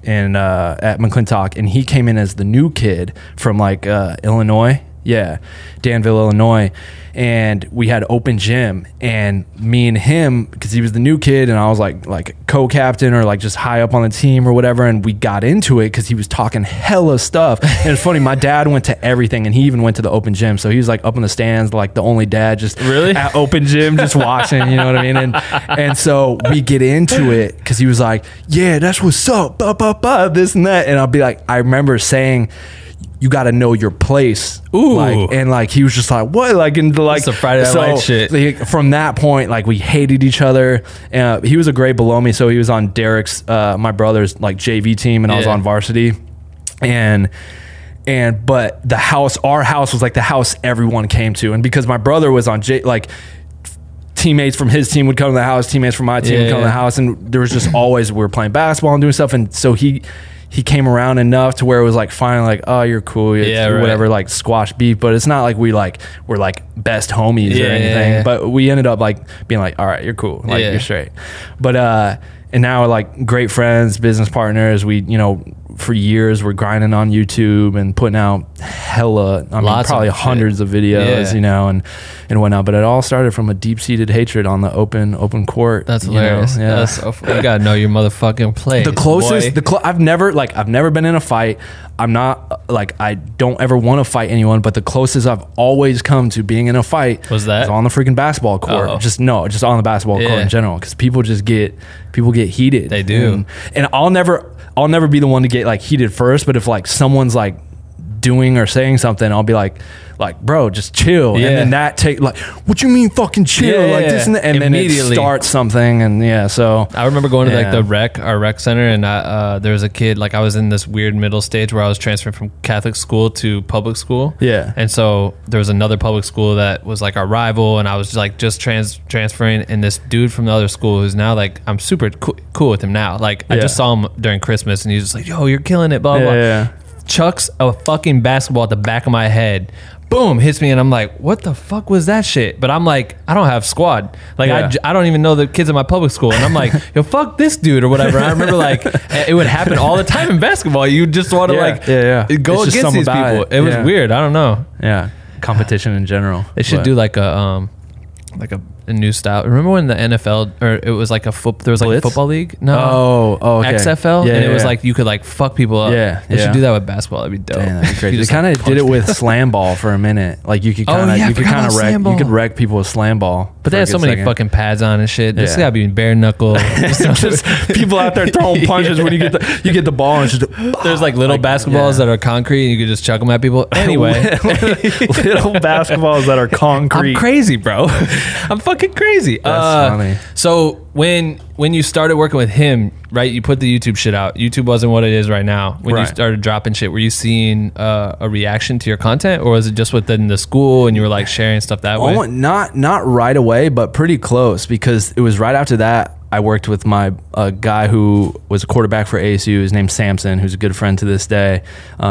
at McClintock, and he came in as the new kid from like Illinois. Yeah, Danville, Illinois. And we had open gym, and me and him, because he was the new kid and I was like co-captain or like just high up on the team or whatever, and we got into it because he was talking hella stuff. And it's funny, my dad went to everything, and he even went to the open gym, so he was like up in the stands, like the only dad just really at open gym just watching, you know what I mean? And so we get into it because he was like, yeah, that's what's up, blah, blah, blah, this and that. And I'll be like, I remember saying, you got to know your place. Ooh. Like, and like, he was just like, what? Like, and like, it's a Friday Night Lights shit. Like, from that point, like we hated each other. He was a grade below me. So he was on Derek's, my brother's like JV team, and I was on varsity. And, but our house was like the house everyone came to. And because my brother was on teammates from his team would come to the house, teammates from my team would come to the house. And there was just always, we were playing basketball and doing stuff. And so he came around enough to where it was like, finally, like, oh, you're cool, whatever, like squash beef. But it's not like we're like best homies or anything. But we ended up like being like, all right, you're cool, like you're straight. But and now we're like great friends, business partners. We, you know, for years we're grinding on YouTube and putting out hella, probably hundreds of videos, you know, and whatnot. But it all started from a deep-seated hatred on the open court. That's hilarious. Yeah. That's so you gotta know your motherfucking place. The closest, I've never been in a fight. I'm not like, I don't ever want to fight anyone, but the closest I've always come to being in a fight was on the freaking basketball court. Uh-oh. Just on the basketball court in general, because people get heated. They do. And I'll never be the one to get like heated first, but if like someone's like doing or saying something, I'll be like, bro, just chill. Yeah. And then that take like, what you mean fucking chill? Yeah, like this and that. And then it starts something. And yeah, so I remember going to like the rec center, and there was a kid, like I was in this weird middle stage where I was transferring from Catholic school to public school. Yeah. And so there was another public school that was like our rival, and I was like just transferring, and this dude from the other school who's now like, I'm super cool with him now. Like I just saw him during Christmas, and he's just like, yo, you're killing it, blah, blah. Yeah. Chucks a fucking basketball at the back of my head. Boom, hits me, and I'm like, what the fuck was that shit? But I'm like, I don't have squad. Like, I don't even know the kids in my public school. And I'm like, yo, fuck this dude or whatever. I remember, like, it would happen all the time in basketball. You just want to, go it's against these people. It was weird. I don't know. Yeah. Competition in general. They should do, like, a new style. Remember when the NFL, or it was like there was like Blitz? A football league? No. Oh, okay. XFL? Yeah, and it was like you could like fuck people up. Yeah. They should do that with basketball. That'd be dope. Damn, that'd be crazy. They kind of did it with slam ball for a minute. Like you could kind of you could wreck people with slam ball. But they had so many fucking pads on and shit. This gotta be bare knuckle. Just people out there throwing punches when you get the ball, and there's like little basketballs that are concrete, and you could just chuck them at people. Anyway, little basketballs that are concrete. I'm crazy, bro. I'm fucking crazy. That's funny. So when you started working with him, right, you put the YouTube shit out. YouTube wasn't what it is right now. When you started dropping shit, were you seeing a reaction to your content, or was it just within the school and you were like sharing stuff that way? Not right away, but pretty close, because it was right after that I worked with my guy who was a quarterback for ASU. His name's Samson, who's a good friend to this day.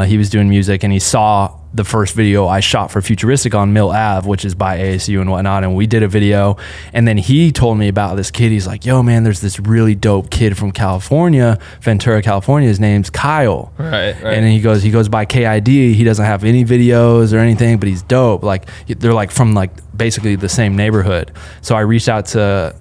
He was doing music, and he saw the first video I shot for Futuristic on Mill Ave, which is by ASU and whatnot. And we did a video, and then he told me about this kid. He's like, yo man, there's this really dope kid from California, Ventura, California. His name's Kyle. Right. And he goes by KID. He doesn't have any videos or anything, but he's dope. Like they're like from like basically the same neighborhood. So I reached out to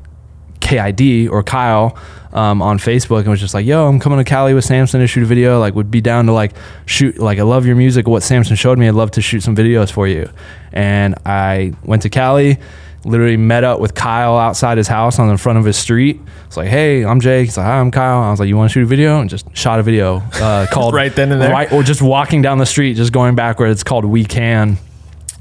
KID or Kyle on Facebook, and was just like, yo, I'm coming to Cali with Samson to shoot a video. Like, would be down to like shoot, like, I love your music, what Samson showed me, I'd love to shoot some videos for you. And I went to Cali, literally met up with Kyle outside his house on the front of his street. It's like, hey, I'm Jake. He's like, hi, I'm Kyle. I was like, you want to shoot a video? And just shot a video called right then and there, or just walking down the street, just going backwards. It's called We Can.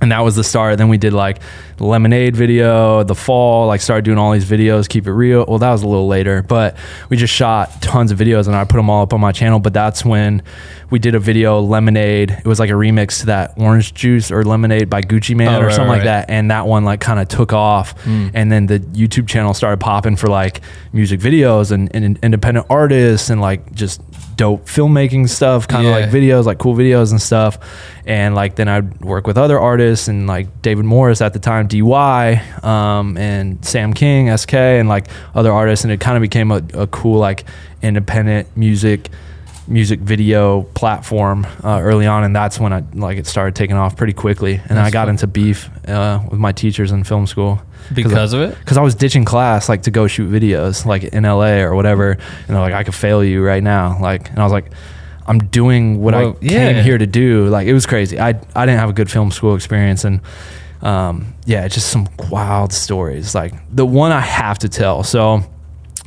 And that was the start. Then we did like the Lemonade video, the Fall, like started doing all these videos, Keep It Real. Well, that was a little later, but we just shot tons of videos, and I put them all up on my channel. But that's when we did a video, Lemonade. It was like a remix to that Orange Juice or Lemonade by Gucci Man like that. And that one like kind of took off. And then the YouTube channel started popping for like music videos and independent artists and like just dope filmmaking stuff, kind of like videos, like cool videos and stuff. And like then I'd work with other artists, and like David Morris at the time, DY, and Sam King, SK, and like other artists. And it kind of became a cool like independent music video platform early on. And that's when I like it started taking off pretty quickly. And I got into beef with my teachers in film school because I was ditching class like to go shoot videos like in LA or whatever, and they're like, I could fail you right now, like. And I was like, I'm doing what I came here to do. Like, it was crazy. I didn't have a good film school experience, and just some wild stories, like the one I have to tell. So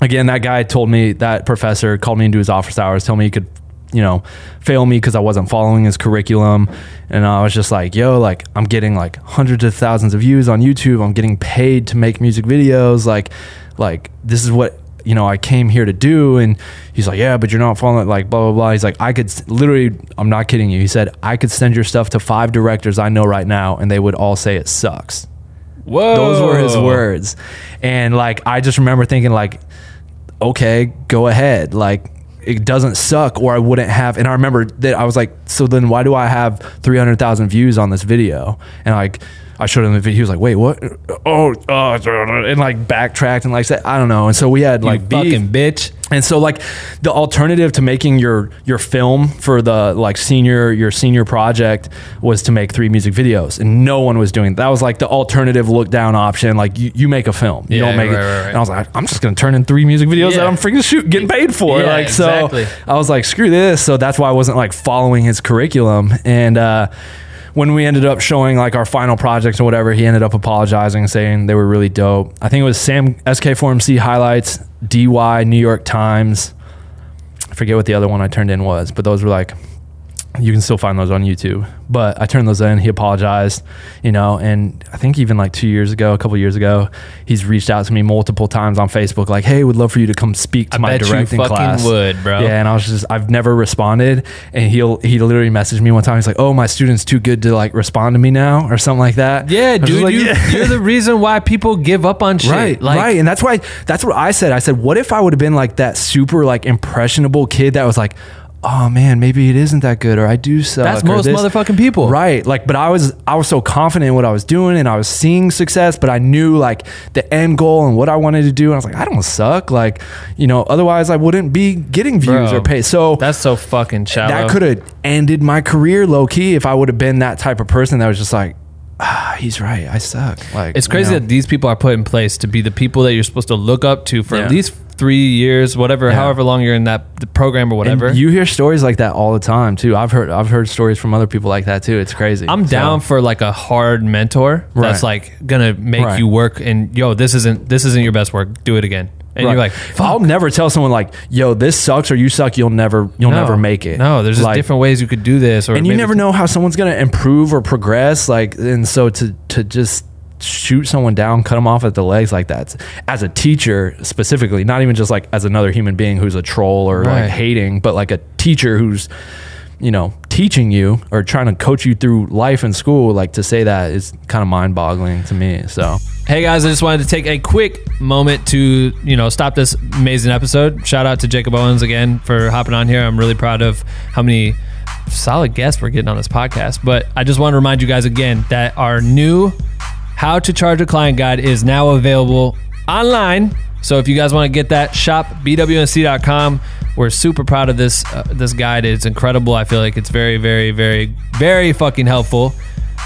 again, that guy told me, that professor called me into his office hours, told me he could, you know, fail me because I wasn't following his curriculum. And I was just like, yo, like I'm getting like hundreds of thousands of views on YouTube. I'm getting paid to make music videos. Like this is what, you know, I came here to do. And he's like, yeah, but you're not following, like, blah, blah, blah. He's like, I could literally, I'm not kidding you. He said, I could send your stuff to 5 directors I know right now, and they would all say it sucks. Whoa. Those were his words. And like, I just remember thinking like, okay, go ahead. Like, it doesn't suck, or I wouldn't have. And I remember that I was like, so then why do I have 300,000 views on this video? And like, I showed him the video. He was like, wait, what? And like backtracked and like said, I don't know. And so we had like fucking bitch. And so like the alternative to making your film for the like your senior project was to make 3 music videos, and no one was doing that. Was like the alternative look down option. Like you make a film, you don't make it. Right. And I was like, I'm just going to turn in 3 music videos that I'm freaking getting paid for. Yeah, like, so exactly. I was like, screw this. So that's why I wasn't like following his curriculum. And, when we ended up showing like our final projects or whatever, he ended up apologizing, saying they were really dope. I think it was Sam SK4MC Highlights, DY, New York Times. I forget what the other one I turned in was, but those were like You can still find those on YouTube. But I turned those in. He apologized, you know, and I think even like 2 years ago, a couple years ago, he's reached out to me multiple times on Facebook, like, "Hey, would love for you to come speak to my directing class." I bet you fucking would, bro. Yeah, and I was just, I've never responded. And he literally messaged me one time. He's like, "Oh, my student's too good to like respond to me now," or something like that. Yeah, dude, like, you're the reason why people give up on shit. Right, like, right. And that's why, that's what I said. I said, what if I would have been like that super like impressionable kid that was like, "Oh man, maybe it isn't that good," or "I do suck." That's most motherfucking people. Right. Like, but I was so confident in what I was doing and I was seeing success, but I knew like the end goal and what I wanted to do. And I was like, I don't suck. Like, you know, otherwise I wouldn't be getting views or pay. So that's so fucking shallow. That could have ended my career low key if I would have been that type of person that was just like, "Ah, he's right. I suck." Like, it's crazy that these people are put in place to be the people that you're supposed to look up to for at least 3 years, whatever, however long you're in that program or whatever. And you hear stories like that all the time too. I've heard stories from other people like that too. It's crazy. I'm down for like a hard mentor that's like gonna make you work and, "Yo, this isn't your best work. Do it again." And you're like, fuck. I'll never tell someone like, "Yo, this sucks," or "You suck. You'll never make it." No, there's just like, different ways you could do this. Or and you never know how someone's going to improve or progress. Like, and so to just shoot someone down, cut them off at the legs like that as a teacher specifically, not even just like as another human being who's a troll or like hating, but like a teacher who's, you know, teaching you or trying to coach you through life and school, like to say that is kind of mind boggling to me. So, hey guys, I just wanted to take a quick moment to, you know, stop this amazing episode. Shout out to Jacob Owens again for hopping on here. I'm really proud of how many solid guests we're getting on this podcast, but I just want to remind you guys again that our new How to Charge a Client guide is now available online. So if you guys want to get that, shopbwnc.com. We're super proud of this this guide. It's incredible. I feel like it's very, very, very, very fucking helpful.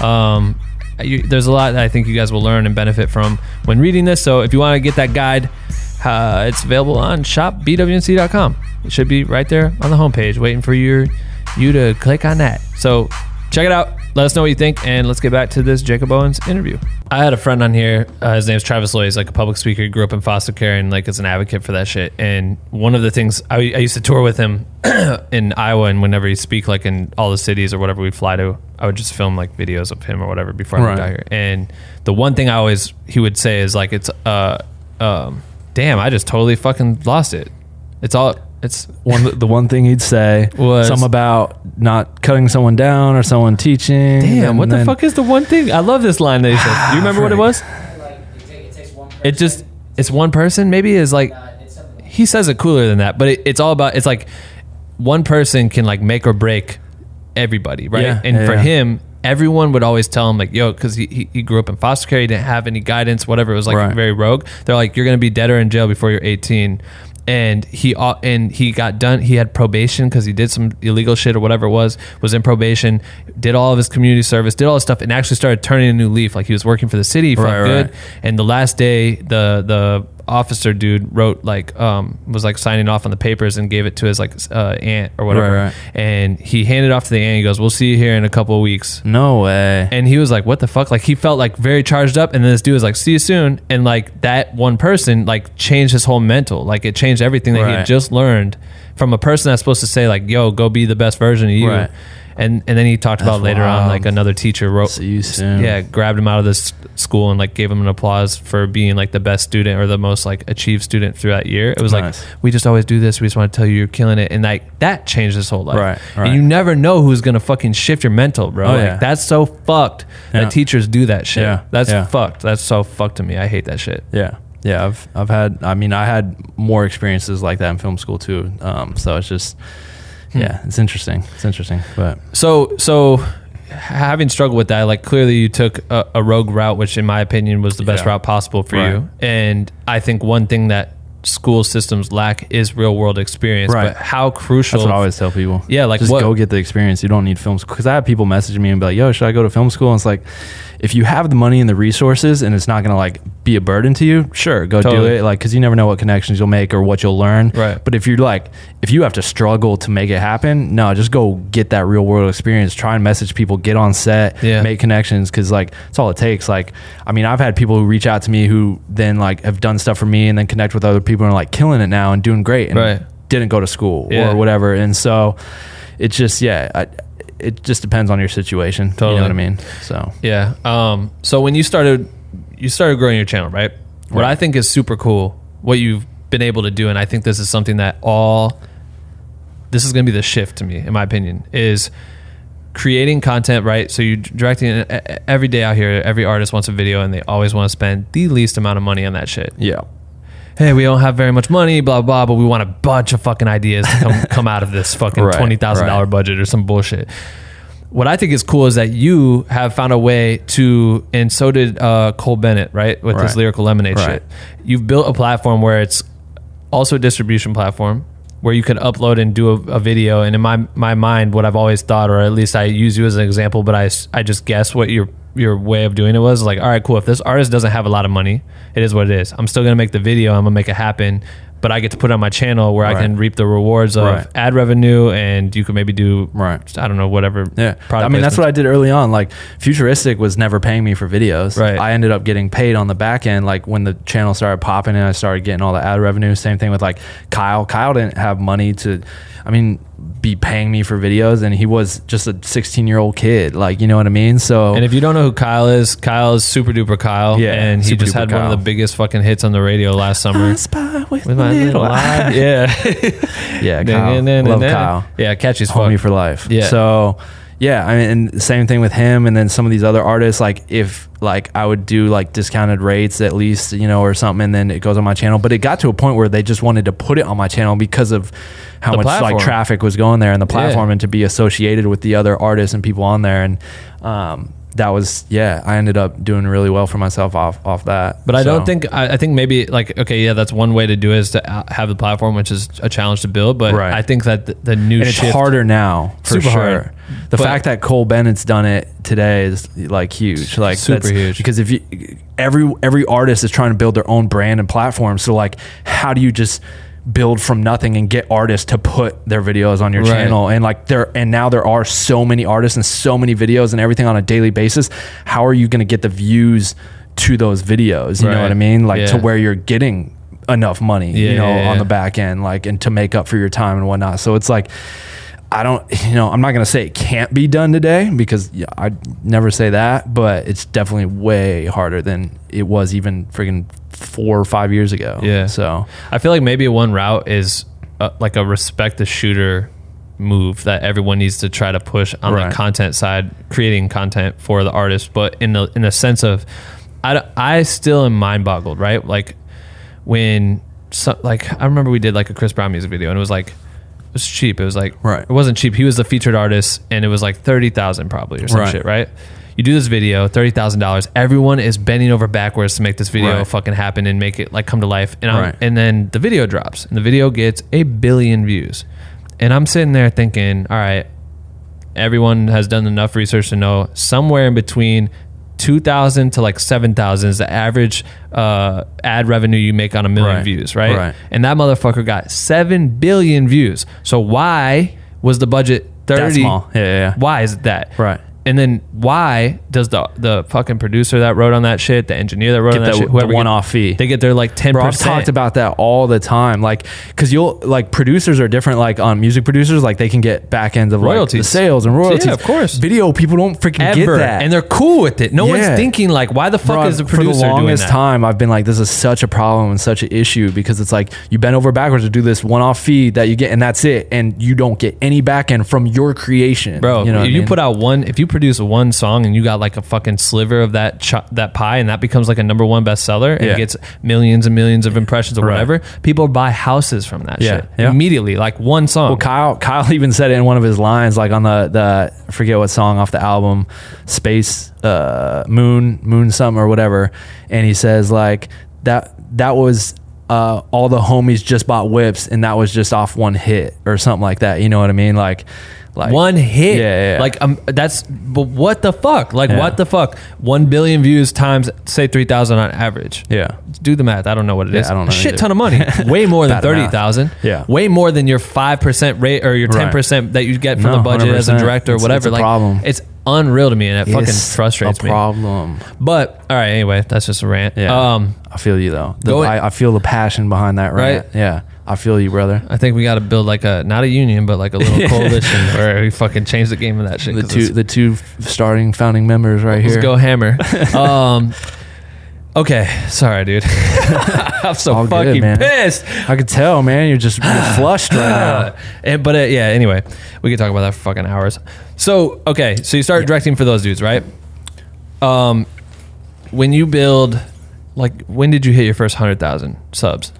There's a lot that I think you guys will learn and benefit from when reading this. So if you want to get that guide, it's available on shopbwnc.com. It should be right there on the homepage waiting for you to click on that. So check it out. Let us know what you think, and let's get back to this Jacob Owens interview. I had a friend on here. His name's Travis Lloyd. He's like a public speaker. He grew up in foster care and like is an advocate for that shit. And one of the things, I used to tour with him in Iowa, and whenever he'd speak like in all the cities or whatever we'd fly to, I would just film like videos of him or whatever before I moved out here. And the one thing he would say is like, it's, damn, I just totally fucking lost it. It's all... It's the one thing he'd say was something about not cutting someone down or someone teaching. Damn, what the fuck is the one thing? I love this line that he said. Do you remember what it was? It's one person. Maybe it's like, he says it cooler than that, but it's all about, it's like one person can like make or break everybody. Right. Yeah, and for him, everyone would always tell him like, yo, because he grew up in foster care. He didn't have any guidance, whatever. It was like very rogue. They're like, you're going to be dead or in jail before you're 18. And he got done. He had probation because he did some illegal shit or whatever it was in probation, did all of his community service, did all this stuff, and actually started turning a new leaf. Like he was working for the city, good. And the last day, the officer dude wrote like, was like signing off on the papers and gave it to his like aunt or whatever. Right. And he handed off to the aunt. He goes, "We'll see you here in a couple of weeks." No way. And he was like, what the fuck? Like he felt like very charged up. And then this dude was like, "See you soon." And like that one person like changed his whole mental. Like it changed everything that he had just learned from a person that's supposed to say like, "Yo, go be the best version of you." Right. And then he talked about later on, like another teacher wrote, "See you soon." Yeah, grabbed him out of this school and like gave him an applause for being like the best student or the most like achieved student through that year. It was like, we just always do this. We just want to tell you you're killing it. And like that changed his whole life. Right. And you never know who's going to fucking shift your mental, bro. That's so fucked that teachers do that shit. Yeah. That's fucked. That's so fucked to me. I hate that shit. Yeah. Yeah. I had more experiences like that in film school too. So it's just... Yeah, it's interesting. But so having struggled with that, like clearly you took a rogue route, which in my opinion was the best route possible for you. And I think one thing that school systems lack is real world experience. But how crucial... That's what I always tell people. Yeah, like just go get the experience. You don't need film school. Because I have people messaging me and be like, "Yo, should I go to film school?" And it's like, if you have the money and the resources and it's not going to like be a burden to you, sure, go do it. Like, because you never know what connections you'll make or what you'll learn. Right. But if you're like, if you have to struggle to make it happen, no, just go get that real world experience. Try and message people, get on set, make connections. Because like, it's all it takes. Like, I mean, I've had people who reach out to me who then like have done stuff for me and then connect with other people and are like killing it now and doing great and didn't go to school or whatever. And so it's just, it just depends on your situation. Totally. You know what I mean? So yeah. So when you started growing your channel, right? What I think is super cool, what you've been able to do, and I think this is something that this is going to be the shift to me, in my opinion, is creating content, right? So you're directing every day out here. Every artist wants a video, and they always want to spend the least amount of money on that shit. Yeah. Hey, we don't have very much money, blah, blah, but we want a bunch of fucking ideas to come out of this fucking $20,000 budget or some bullshit. What I think is cool is that you have found a way to, and so did Cole Bennett, right? With this Lyrical Lemonade shit. You've built a platform where it's also a distribution platform where you can upload and do a video. And in my mind, what I've always thought, or at least I use you as an example, but I just guess what your way of doing it was like, all right, cool. If this artist doesn't have a lot of money, it is what it is. I'm still going to make the video. I'm going to make it happen, but I get to put it on my channel where I can reap the rewards of ad revenue, and you could maybe do, I don't know, whatever. Yeah. I mean, that's what I did early on. Like Futuristic was never paying me for videos. Right. I ended up getting paid on the back end. Like when the channel started popping and I started getting all the ad revenue, same thing with like Kyle. Kyle didn't have money to, I mean, be paying me for videos, and he was just a 16-year-old kid, like, you know what I mean? So, and if you don't know who Kyle is Super Duper Kyle, and he just had one of the biggest fucking hits on the radio last summer. I spy with my little eye. Yeah. Yeah, Kyle. Love Kyle. Yeah, catchy as fuck. Homie for life. Yeah. So, yeah, I mean, and same thing with him, and then some of these other artists, like if like I would do like discounted rates at least, you know, or something, and then it goes on my channel. But it got to a point where they just wanted to put it on my channel because of how much like traffic was going there and the platform, and to be associated with the other artists and people on there. And that was, I ended up doing really well for myself off that. But I don't think, I think maybe like, okay, yeah, that's one way to do it, is to have the platform, which is a challenge to build. But I think that the new shift. And it's harder now, for sure. Hard. The fact that Cole Bennett's done it today is like huge. Like super huge. Because if you, every artist is trying to build their own brand and platform. So like, how do you just build from nothing and get artists to put their videos on your channel? And like now there are so many artists and so many videos and everything on a daily basis. How are you going to get the views to those videos? You know what I mean? Like to where you're getting enough money, you know, on the back end, like, and to make up for your time and whatnot. So it's like, I don't, you know, I'm not going to say it can't be done today, because I never say that, but it's definitely way harder than it was even friggin' 4 or 5 years ago. Yeah. So I feel like maybe one route is like a respect the shooter move that everyone needs to try to push on the content side, creating content for the artist. But in the sense of, I still am mind boggled, right? Like when, I remember we did like a Chris Brown music video, and it was like, it was cheap. It was like, it wasn't cheap. He was the featured artist, and it was like $30,000 probably or some shit, right? You do this video, $30,000. Everyone is bending over backwards to make this video fucking happen and make it like come to life. And and then the video drops, and the video gets 1 billion views. And I'm sitting there thinking, all right, everyone has done enough research to know somewhere in between 2,000 to like 7,000 is the average ad revenue you make on 1 million views, right? And that motherfucker got 7 billion views. So why was the budget 30? That's small. Yeah. Why is it that? Right. And then why does the fucking producer that wrote on that shit, the engineer that wrote on that shit, whoever, the one-off fee, they get their like 10%. Bro, I've talked about that all the time. Like, because producers are different. Like on music producers, like they can get back ends of royalties, like the sales and royalties. Yeah, of course. Video people don't freaking get that, and they're cool with it. No one's thinking like, why the fuck is the producer doing that? For the longest time, I've been like, this is such a problem and such an issue, because it's like you bend over backwards to do this one-off fee that you get, and that's it, and you don't get any back end from your creation, bro. You know, you put out one, if you produce one song and you got like a fucking sliver of that that pie, and that becomes like a #1 bestseller and gets millions and millions of impressions or whatever, people buy houses from that shit immediately, like one song. Well, Kyle even said it in one of his lines, like on the I forget what song off the album, Space Moon something or whatever, and he says like that was all the homies just bought whips, and that was just off one hit or something like that, you know what I mean? Like one hit, like that's, but what the fuck? Like what the fuck? 1 billion views times say 3,000 on average. Yeah, do the math. I don't know what it is. I don't know. A shit ton of money, way more than 30,000. Yeah, way more than your 5% rate or your 10% that you get from the budget 100%. As a director or whatever. It's a problem. It's unreal to me, and it fucking frustrates me. But all right, anyway, that's just a rant. Yeah, I feel you though. I feel the passion behind that rant. Right? Yeah, I feel you, brother. I think we got to build like a, not a union, but like a little coalition where we fucking change the game of that shit. The two starting founding members right here. Let's go hammer. Okay, sorry, dude. I'm so all fucking good, pissed. I could tell, man. You're just flushed right now. Yeah, anyway, we could talk about that for fucking hours. So, okay, so you start directing for those dudes, right? When you build, like, when did you hit your first 100,000 subs?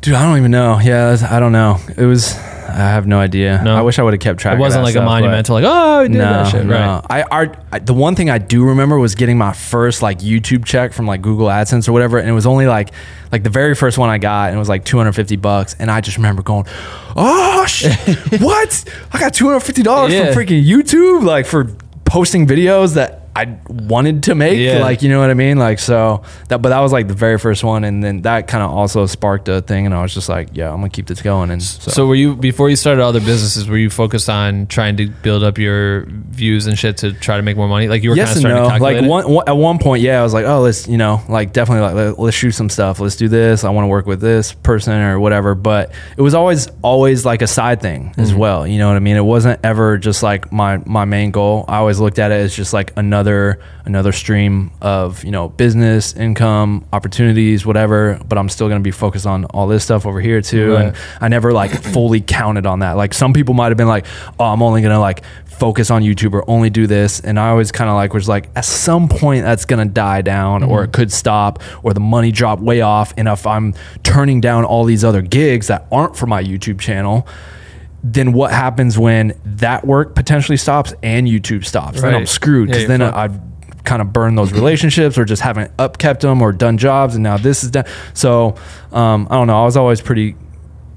Dude, I don't even know. Yeah, I don't know. It was... I have no idea. No. I wish I would have kept track of that. It wasn't like a monumental, like, oh, I did that shit. Right. The one thing I do remember was getting my first like YouTube check from like Google AdSense or whatever. And it was only like the very first one I got, and it was like $250. And I just remember going, oh, shit, what? I got $250 from freaking YouTube, like for posting videos that I wanted to make. Yeah. Like, you know what I mean? Like, so that, but that was like the very first one. And then that kind of also sparked a thing. And I was just like, yeah, I'm gonna keep this going. And so were you, before you started other businesses, were you focused on trying to build up your views and shit to try to make more money? Like you were kind of starting to calculate it? At one point, yeah, I was like, oh, let's, you know, like definitely like, let's shoot some stuff. Let's do this. I want to work with this person or whatever. But it was always like a side thing as well. You know what I mean? It wasn't ever just like my main goal. I always looked at it as just like another stream of, you know, business, income, opportunities, whatever, but I'm still going to be focused on all this stuff over here too. Right. And I never like fully counted on that. Like some people might've been like, oh, I'm only going to like focus on YouTube or only do this. And I always kind of like was like, at some point that's going to die down or it could stop or the money drop way off. And if I'm turning down all these other gigs that aren't for my YouTube channel, then what happens when that work potentially stops and YouTube stops? Right. Then I'm screwed because then I've kind of burned those relationships or just haven't upkept them or done jobs, and now this is done. So I don't know. I was always pretty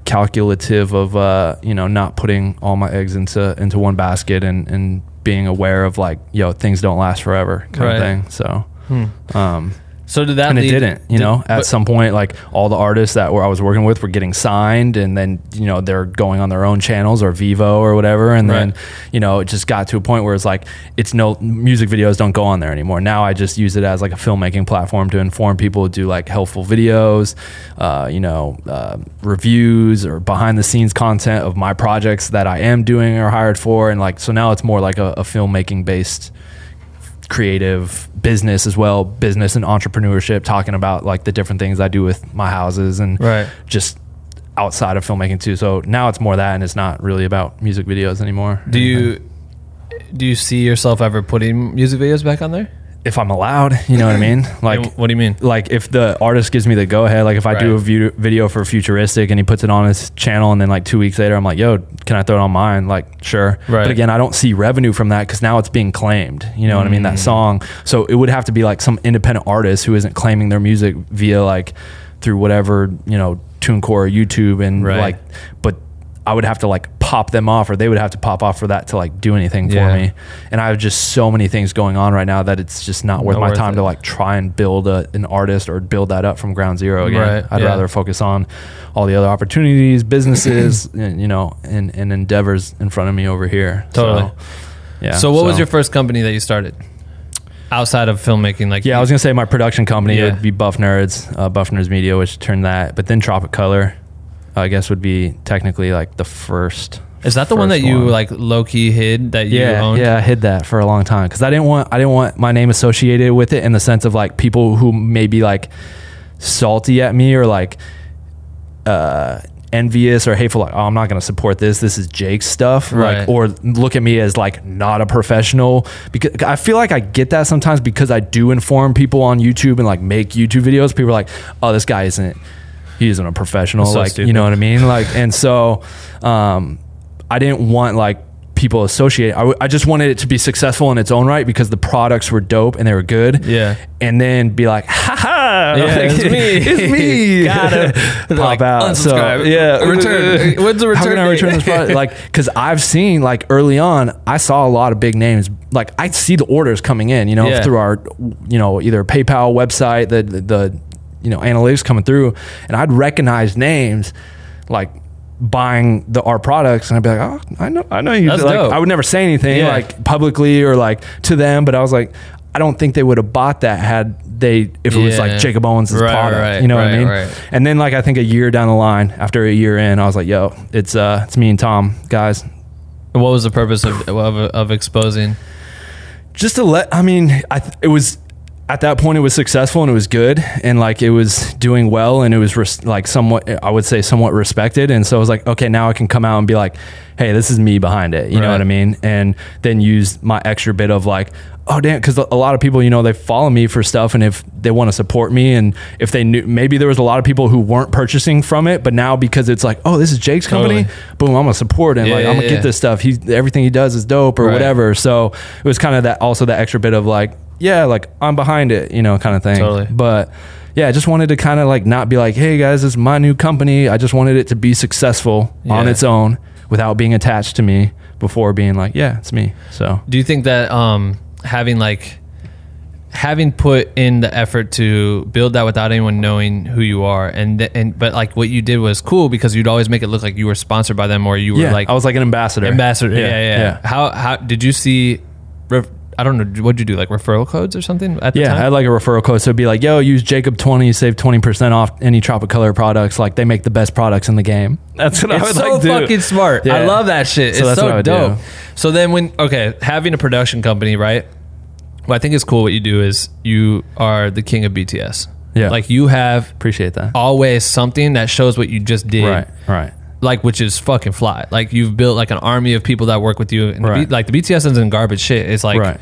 calculative of you know, not putting all my eggs into one basket and being aware of like, yo, things don't last forever kind of thing. So. So did that? And it didn't, at some point, like all the artists that I was working with were getting signed, and then, you know, they're going on their own channels or Vivo or whatever. And then, you know, it just got to a point where it's like, music videos don't go on there anymore. Now I just use it as like a filmmaking platform to inform people to do like helpful videos, reviews or behind the scenes content of my projects that I am doing or hired for. And like, so now it's more like a filmmaking based creative business as well, business and entrepreneurship, talking about like the different things I do with my houses and just outside of filmmaking too. So now it's more that, and it's not really about music videos anymore. Do you see yourself ever putting music videos back on there? If I'm allowed, you know what I mean? Like, what do you mean? Like if the artist gives me the go ahead, like if I do a video for Futuristic and he puts it on his channel and then like 2 weeks later, I'm like, yo, can I throw it on mine? Like, sure. Right. But again, I don't see revenue from that because now it's being claimed, you know what I mean? That song. So it would have to be like some independent artist who isn't claiming their music via like through whatever, you know, TuneCore or YouTube and like, but I would have to like pop them off, or they would have to pop off for that to like do anything for me. And I have just so many things going on right now that it's just not worth my time to like try and build an artist or build that up from ground zero again. Right. I'd rather focus on all the other opportunities, businesses, and, you know, and endeavors in front of me over here. Totally. So, yeah. So what was your first company that you started? Outside of filmmaking, like I was gonna say my production company would be Buff Nerds, Buff Nerds Media, which turned that, but then Tropic Color, I guess would be technically like the first. Is that the one that you like low key hid that you owned? Yeah, I hid that for a long time because I didn't want my name associated with it in the sense of like people who may be like salty at me or like envious or hateful, like, oh, I'm not going to support this is Jake's stuff, like, or look at me as like not a professional, because I feel like I get that sometimes because I do inform people on YouTube and like make YouTube videos. People are like, oh, this guy isn't a professional, so like, stupid. You know what I mean? Like, and so, I didn't want like people associate. I just wanted it to be successful in its own right because the products were dope and they were good. Yeah. And then be like, ha ha, like, it's me. Gotta pop out. Unsubscribe. So, return. When's the return? How can I return this product? Like, because I've seen like early on, I saw a lot of big names. Like I see the orders coming in, you know, through our, you know, either PayPal website, the you know, analytics coming through, and I'd recognize names like buying our products, and I'd be like, oh, I know you. That's like, dope. I would never say anything like publicly or like to them, but I was like, I don't think they would have bought that had they, if it was like Jacob Owens' product, you know what I mean? Right. And then like, I think a year down the line, after a year in, I was like, yo, it's me and Tom, guys. What was the purpose of exposing? Just to let, I mean, it was, at that point it was successful and it was good. And like, it was doing well and it was like somewhat, I would say somewhat respected. And so I was like, okay, now I can come out and be like, hey, this is me behind it. You know what I mean? And then use my extra bit of like, oh damn, because a lot of people, you know, they follow me for stuff, and if they want to support me, and if they knew, maybe there was a lot of people who weren't purchasing from it, but now because it's like, oh, this is Jake's company, boom, I'm gonna support him, like I'm gonna get this stuff. Everything he does is dope or whatever. So it was kind of that, also that extra bit of like, yeah, like I'm behind it, you know, kind of thing. Totally. But yeah, I just wanted to kind of like not be like, hey guys, this is my new company. I just wanted it to be successful on its own without being attached to me before being like, yeah, it's me. So do you think that having put in the effort to build that without anyone knowing who you are, but like what you did was cool because you'd always make it look like you were sponsored by them, or you were like, I was like an ambassador. Yeah. How did you see, I don't know, what'd you do, like referral codes or something at the time? Yeah, I had like a referral code, so it'd be like, yo, use Jacob20, save 20% off any Tropic Color products, like they make the best products in the game. That's what I would do. It's so fucking smart. Yeah. I love that shit. So it's so dope. So then having a production company, right? Well, I think it's cool what you do is you are the king of BTS. Yeah. Like you have... Appreciate that. Always something that shows what you just did. Right. Like, which is fucking fly. Like, you've built like an army of people that work with you. And the BTS isn't garbage shit. It's like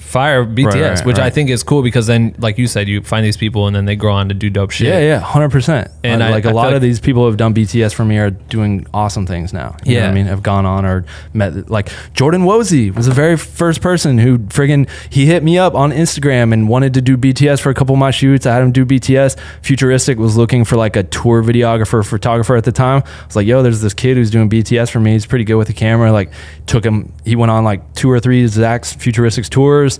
fire BTS, which I think is cool because then, like you said, you find these people and then they grow on to do dope shit. Yeah, 100%. And a lot of these people who have done BTS for me are doing awesome things now. You know what I mean? Have gone on or met, like Jordan Wozi was the very first person who he hit me up on Instagram and wanted to do BTS for a couple of my shoots. I had him do BTS. Futuristic was looking for like a tour videographer, photographer at the time. I was like, yo, there's this kid who's doing BTS for me. He's pretty good with the camera. Like took him, he went on like 2 or 3 Zach's Futuristic's tours,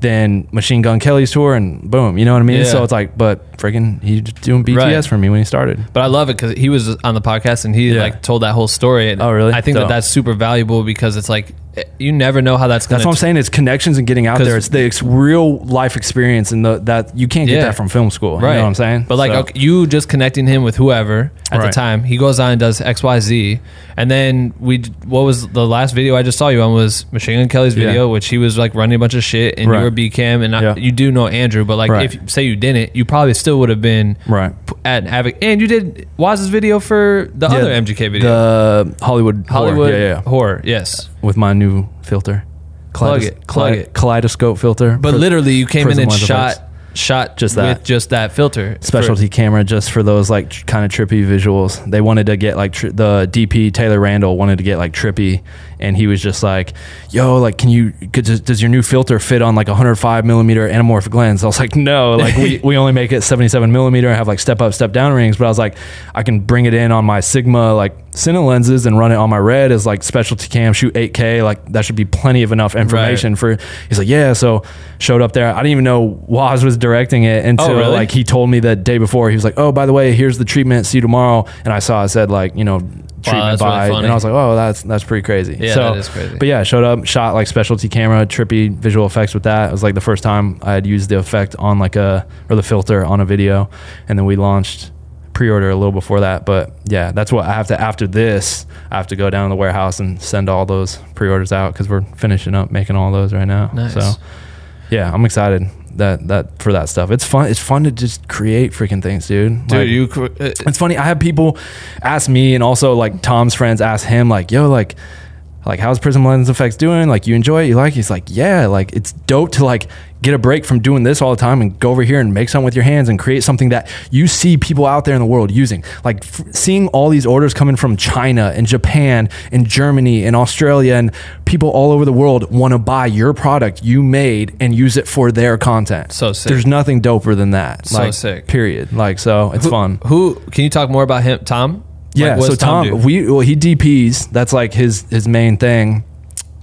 then Machine Gun Kelly's tour, and boom, you know what I mean? Yeah. So it's like, but freaking, he's doing BTS for me when he started. But I love it because he was on the podcast and he like told that whole story. And oh, really? I think that's super valuable because it's like, you never know how that's going to... That's what I'm saying. It's connections and getting out there. It's the real life experience, and that you can't get that from film school. Right. You know what I'm saying? But like you just connecting him with whoever at the time, he goes on and does XYZ. And then what was the last video I just saw you on was Machine Gun Kelly's video, which he was like running a bunch of shit, and you were B-Cam, and you do know Andrew, but like if say you didn't, you probably still would have been at an advocate. And you did Waz's video for the other MGK video. The Hollywood horror. Yes. With my new filter, kaleidoscope filter. But literally, you came in and shot just that with just that filter specialty camera, just for those like kind of trippy visuals. They wanted to get like the DP Taylor Randall wanted to get like trippy, and he was just like, "Yo, like, does your new filter fit on like 105 millimeter anamorphic lens?" I was like, "No, like we only make it 77 millimeter. I have like step up, step down rings, but I was like, I can bring it in on my Sigma like." Cine lenses and run it on my Red as like specialty cam, shoot 8K, like that should be plenty of enough information for. He's like, yeah. So showed up there. I didn't even know Waz was directing it until like he told me the day before. He was like, oh, by the way, here's the treatment. See you tomorrow. And I saw it said like, you know, treatment by, really, and I was like, oh, that's pretty crazy. Yeah, so, that is crazy. But yeah, showed up, shot like specialty camera, trippy visual effects with that. It was like the first time I had used the effect on the filter on a video, and then we launched. Pre-order a little before that, but yeah, that's what I have to, after this I have to go down to the warehouse and send all those pre-orders out because we're finishing up making all those right now. Nice. So yeah, I'm excited that for that stuff. It's fun to just create freaking things, dude. It's funny, I have people ask me, and also like Tom's friends ask him like, yo, like how's Prism Lens Effects doing? Like, you enjoy it? You like it? He's like, yeah, like it's dope to like get a break from doing this all the time and go over here and make something with your hands and create something that you see people out there in the world using. Like seeing all these orders coming from China and Japan and Germany and Australia, and people all over the world want to buy your product you made and use it for their content. So sick. There's nothing doper than that. So like, sick. Period. Like, so it's fun. Can you talk more about him, Tom? Yeah, like, so Tom he DPs. That's like his main thing.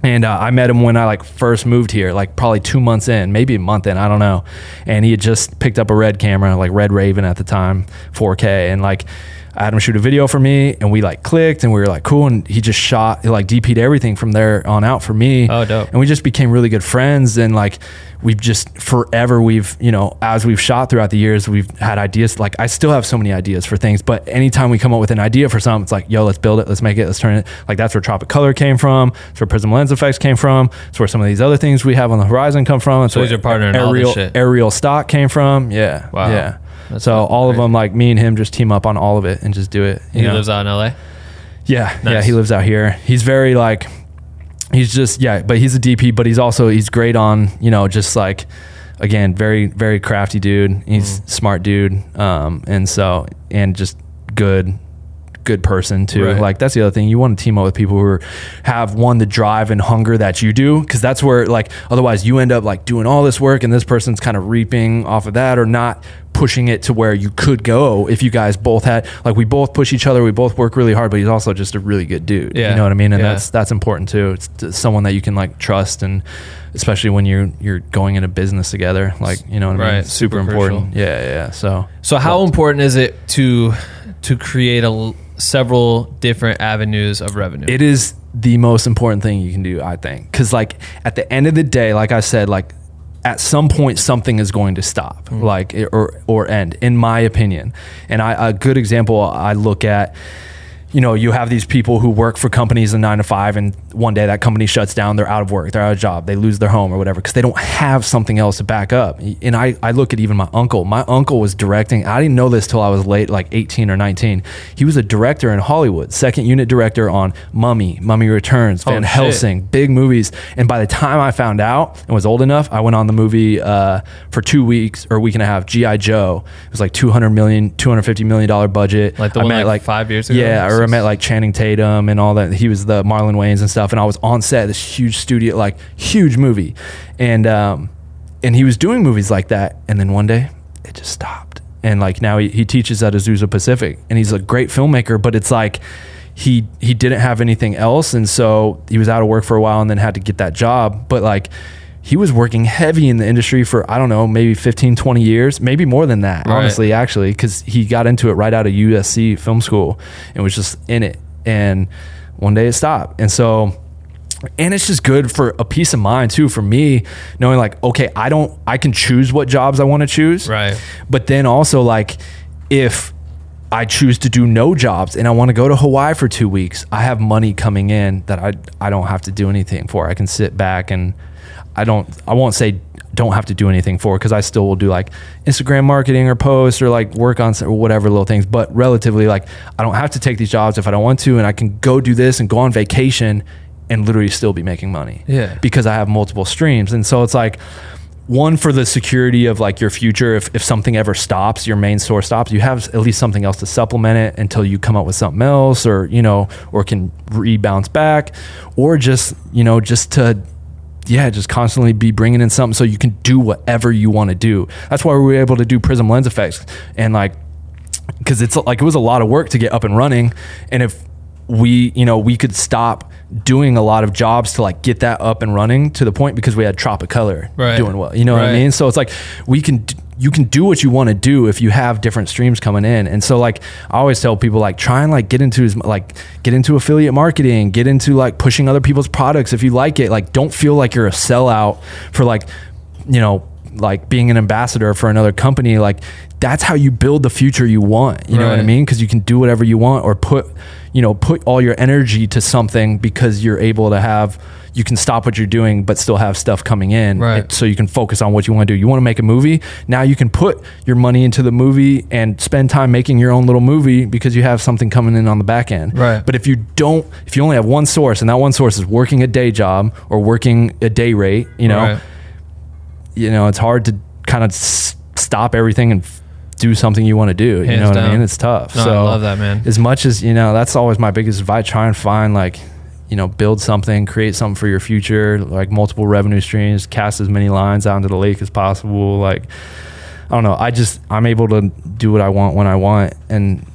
And I met him when I like first moved here, like probably 2 months in, maybe a month in, I don't know. And he had just picked up a Red camera, like Red Raven at the time, 4K. And like I had him shoot a video for me, and we like clicked, and we were like cool, and he just shot, he like DP'd everything from there on out for me. Oh, dope. And we just became really good friends, and like we've just forever, we've, you know, as we've shot throughout the years, we've had ideas. Like I still have so many ideas for things, but anytime we come up with an idea for something, it's like, yo, let's build it, let's make it, let's turn it. Like that's where Tropic Color came from, that's where Prism Lens Effects came from, that's where some of these other things we have on the horizon come from. So who's your partner in all this shit? Aerial Stock came from. Yeah. Wow. Yeah. That's so all crazy. Of them, like me and him just team up on all of it and just do it. You know? Lives out in LA? Yeah. Nice. Yeah. He lives out here. He's very like, he's just, yeah, but he's a DP, but he's also, he's great on, you know, just like, again, very, very crafty dude. He's smart dude. And so, and just good person too. Right. Like that's the other thing, you want to team up with people who have the drive and hunger that you do, because that's where, like, otherwise you end up like doing all this work and this person's kind of reaping off of that or not pushing it to where you could go if you guys both had, like, we both push each other, we both work really hard, but he's also just a really good dude. Yeah. You know what I mean? And that's important too. It's someone that you can like trust, and especially when you're going into business together, like, you know what I mean? Right. Super important. Crucial. Yeah. So how important is it to create several different avenues of revenue? It is the most important thing you can do, I think, because like at the end of the day, like I said, like at some point something is going to stop, like or end, in my opinion. And a good example I look at, you know, you have these people who work for companies in 9 to 5, and one day that company shuts down, they're out of work, they're out of job, they lose their home or whatever, because they don't have something else to back up. And I look at even my uncle was directing, I didn't know this till I was late, like 18 or 19. He was a director in Hollywood, second unit director on Mummy Returns, Van Helsing, big movies. And by the time I found out and was old enough, I went on the movie for 2 weeks or a week and a half, G.I. Joe. It was like $250 million budget. Like the one like 5 years ago? Yeah, I met like Channing Tatum and all that. He was the Marlon Wayans and stuff. And I was on set, this huge studio, like huge movie. And he was doing movies like that. And then one day it just stopped. And like now he teaches at Azusa Pacific, and he's a great filmmaker, but it's like, he didn't have anything else. And so he was out of work for a while and then had to get that job. But like, he was working heavy in the industry for, I don't know, maybe 15, 20 years, maybe more than that, honestly, actually, because he got into it right out of USC film school and was just in it. And one day it stopped. And so, and it's just good for a peace of mind too, for me, knowing like, okay, I can choose what jobs I want to choose. Right. But then also like, if I choose to do no jobs and I want to go to Hawaii for 2 weeks, I have money coming in that I don't have to do anything for. I can sit back and I won't say don't have to do anything for, because I still will do like Instagram marketing or posts or like work on or whatever little things, but relatively like I don't have to take these jobs if I don't want to, and I can go do this and go on vacation and literally still be making money. Yeah, because I have multiple streams. And so it's like, one, for the security of like your future, if something ever stops, your main source stops, you have at least something else to supplement it until you come up with something else, or, you know, or can rebound back, or just, you know, just to, yeah, just constantly be bringing in something so you can do whatever you want to do. That's why we were able to do Prism Lens Effects, and like, because it's like, it was a lot of work to get up and running, and if we, you know, we could stop doing a lot of jobs to like get that up and running to the point, because we had Tropic Color doing well, you know what I mean? So it's like, you can do what you want to do if you have different streams coming in. And so like, I always tell people like, try and like get into affiliate marketing, get into like pushing other people's products. If you like it, like don't feel like you're a sellout for like, you know, like being an ambassador for another company. Like that's how you build the future you want. You know what I mean? Cause you can do whatever you want, or put all your energy to something, because you're able to you can stop what you're doing, but still have stuff coming in. Right. So you can focus on what you want to do. You want to make a movie. Now you can put your money into the movie and spend time making your own little movie, because you have something coming in on the back end. Right. But if you only have one source, and that one source is working a day job or working a day rate, you know, it's hard to kind of stop everything and do something you want to do. Hands you know what down. I mean? It's tough. No, so I love that, man. As much as, you know, that's always my biggest advice. Try and find like, you know, build something, create something for your future, like multiple revenue streams, cast as many lines out into the lake as possible. Like, I don't know. I'm able to do what I want when I want. And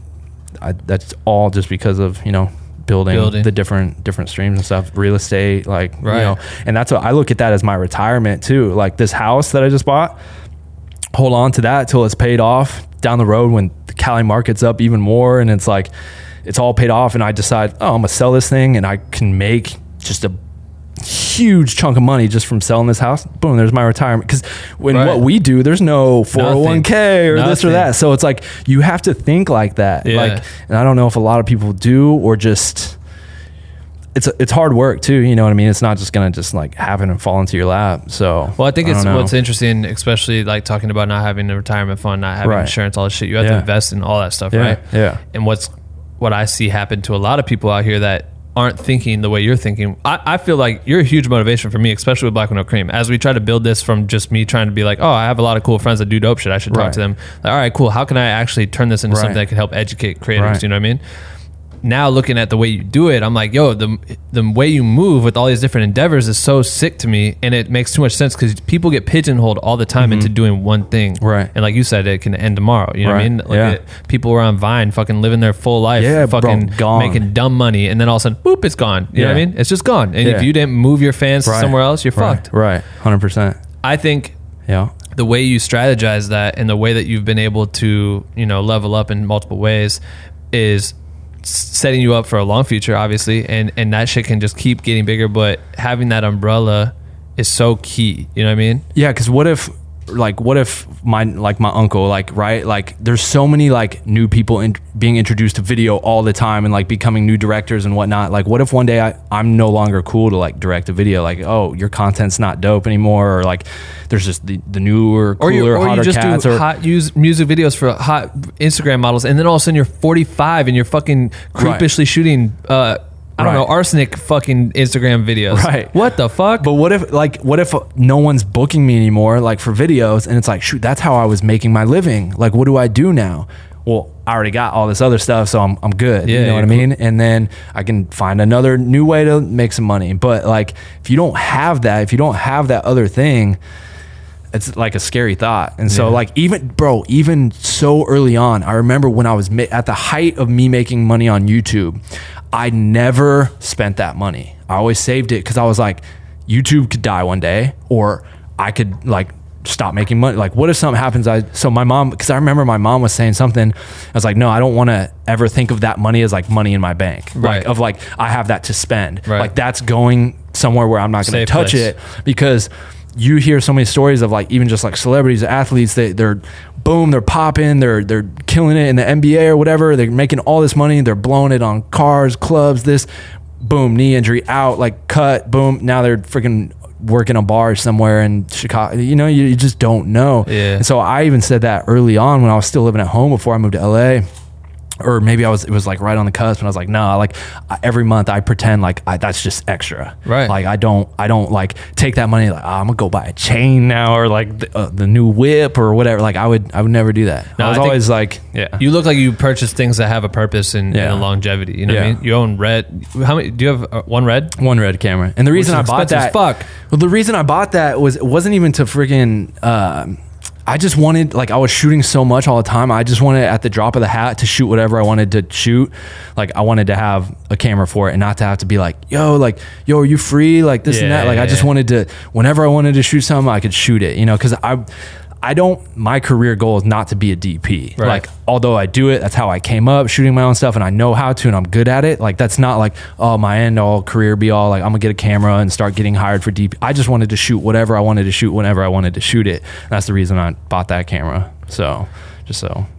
that's all just because of, you know, building the different streams and stuff, real estate, like, you know, and that's what I look at that as my retirement too. Like this house that I just bought, hold on to that till it's paid off down the road when the Cali market's up even more. And it's like, it's all paid off. And I decide, oh, I'm gonna sell this thing and I can make just a huge chunk of money just from selling this house. Boom, there's my retirement. Because when what we do, there's no 401k or this or that. So it's like, you have to think like that. Yeah. Like, and I don't know if a lot of people do, or just, it's hard work too. You know what I mean? It's not just going to just like happen and fall into your lap. So, well, I think it's what's interesting, especially like talking about not having a retirement fund, not having insurance, all this shit. You have to invest in all that stuff. Right. Yeah. And what I see happen to a lot of people out here that aren't thinking the way you're thinking. I feel like you're a huge motivation for me, especially with Black Window Cream, as we try to build this from just me trying to be like, oh, I have a lot of cool friends that do dope shit. I should talk to them. Like, all right, cool. How can I actually turn this into something that can help educate creators? You know what I mean? Now looking at the way you do it, I'm like, yo, the way you move with all these different endeavors is so sick to me, and it makes too much sense because people get pigeonholed all the time into doing one thing, and like you said, it can end tomorrow. You know what I mean? Like people were on Vine fucking living their full life, fucking making dumb money, and then all of a sudden, boop, it's gone. You know what I mean? It's just gone. And if you didn't move your fans to somewhere else, you're fucked. 100%. I think the way you strategize that and the way that you've been able to, you know, level up in multiple ways is setting you up for a long future, obviously, and that shit can just keep getting bigger, but having that umbrella is so key. You know what I mean? Yeah, because what if my uncle, there's so many new people being introduced to video all the time and becoming new directors and whatnot. Like, what if one day I'm no longer cool to direct a video? Like, oh, your content's not dope anymore, or there's just the newer, cooler, or hotter cats, or use music videos for hot Instagram models, and then all of a sudden you're 45 and you're fucking creepishly shooting I don't know, arsenic fucking Instagram videos. Right. What the fuck? But what if no one's booking me anymore, for videos, and it's like, shoot, that's how I was making my living. Like, what do I do now? Well, I already got all this other stuff, so I'm good. Yeah, you know what I mean? And then I can find another new way to make some money. But if you don't have that, other thing, it's a scary thought. And so even so early on, I remember when I was at the height of me making money on YouTube, I never spent that money. I always saved it because I was like, YouTube could die one day, or I could stop making money. What if something happens? So my mom, because I remember my mom was saying something. I was like, no, I don't want to ever think of that money as money in my bank. Right. I have that to spend. Right. That's going somewhere where I'm not going to touch it, because you hear so many stories of even just celebrities, athletes, they're boom, they're popping, they're killing it in the NBA or whatever. They're making all this money. They're blowing it on cars, clubs, this, boom, knee injury, out, cut, boom. Now they're freaking working a bar somewhere in Chicago. You know, you just don't know. Yeah. And so I even said that early on when I was still living at home before I moved to LA. Or maybe it was right on the cusp, and I was like, no, every month I pretend that's just extra. Right. I don't take that money. I'm gonna go buy a chain now, or the new whip or whatever. I would never do that. No, I was always you look like you purchase things that have a purpose and longevity. You know what I mean? You own Red. How many do you have? One Red camera. And the reason I bought that, the reason I bought that was, it wasn't even to freaking, I just wanted, I was shooting so much all the time. I just wanted, at the drop of the hat, to shoot whatever I wanted to shoot. I wanted to have a camera for it and not to have to be yo, are you free? This and that. I just wanted to, whenever I wanted to shoot something, I could shoot it, because I don't, my career goal is not to be a DP. Right. Although I do it, that's how I came up, shooting my own stuff, and I know how to, and I'm good at it. That's not my end all career be all, I'm gonna get a camera and start getting hired for DP. I just wanted to shoot whatever I wanted to shoot, whenever I wanted to shoot it. And that's the reason I bought that camera. So,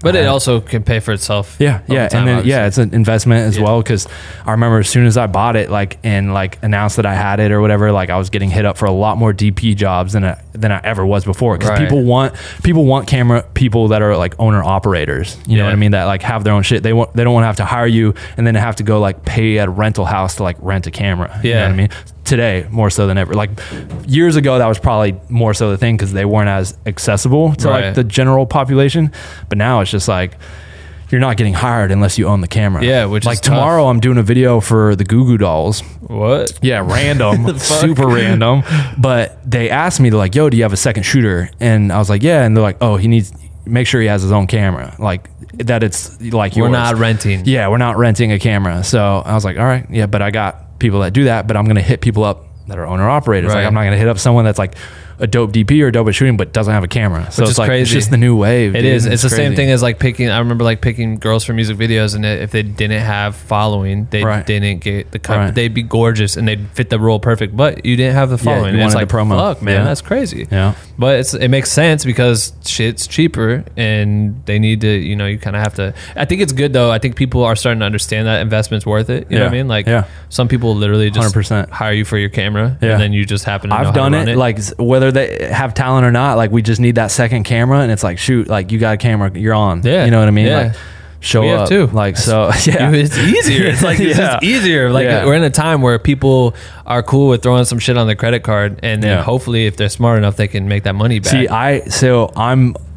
but it also can pay for itself. Yeah. Time, and then, it's an investment as well. Cause I remember as soon as I bought it, and announced that I had it or whatever, I was getting hit up for a lot more DP jobs than I ever was before. Cause people want camera people that are owner operators, you know what I mean? That have their own shit. They don't want to have to hire you and then have to go pay at a rental house to rent a camera. Yeah. You know what I mean? Today, more so than ever. Years ago, that was probably more so the thing because they weren't as accessible to the general population. But now it's just you're not getting hired unless you own the camera. Yeah, which is tough. Tomorrow I'm doing a video for the Goo Goo Dolls. What? Yeah, random, super random. But they asked me, they're like, yo, do you have a second shooter? And I was like, yeah. And they're like, oh, he needs, make sure he has his own camera. That it's yours. We're not renting. Yeah, we're not renting a camera. So I was like, all right, yeah, but I got people that do that, but I'm going to hit people up that are owner operators. I'm not going to hit up someone that's a dope DP or dope at shooting, but doesn't have a camera. So it's like, crazy. It's just the new wave. It dude. Is. It's the crazy. Same thing as like picking, I remember like picking girls for music videos, and if they didn't have following, they right. didn't get the cover. Right. They'd be gorgeous and they'd fit the role perfect, but you didn't have the following. Yeah, and it's like, promo. Fuck, man, yeah. that's crazy. Yeah. But it makes sense because shit's cheaper and they need to, you know, you kind of have to, I think it's good though. I think people are starting to understand that investment's worth it. You yeah. know what I mean? Like yeah. some people literally just 100%. Hire you for your camera yeah. and then you just happen to I've know done how to it, run it. Like whether they have talent or not, like we just need that second camera, and it's like, shoot, like you got a camera, you're on. Yeah. You know what I mean? Yeah. Like, show we up too. Like, so yeah, it's easier. It's like, it's yeah. just easier. Like yeah. we're in a time where people are cool with throwing some shit on their credit card, and then yeah. hopefully if they're smart enough, they can make that money back. See,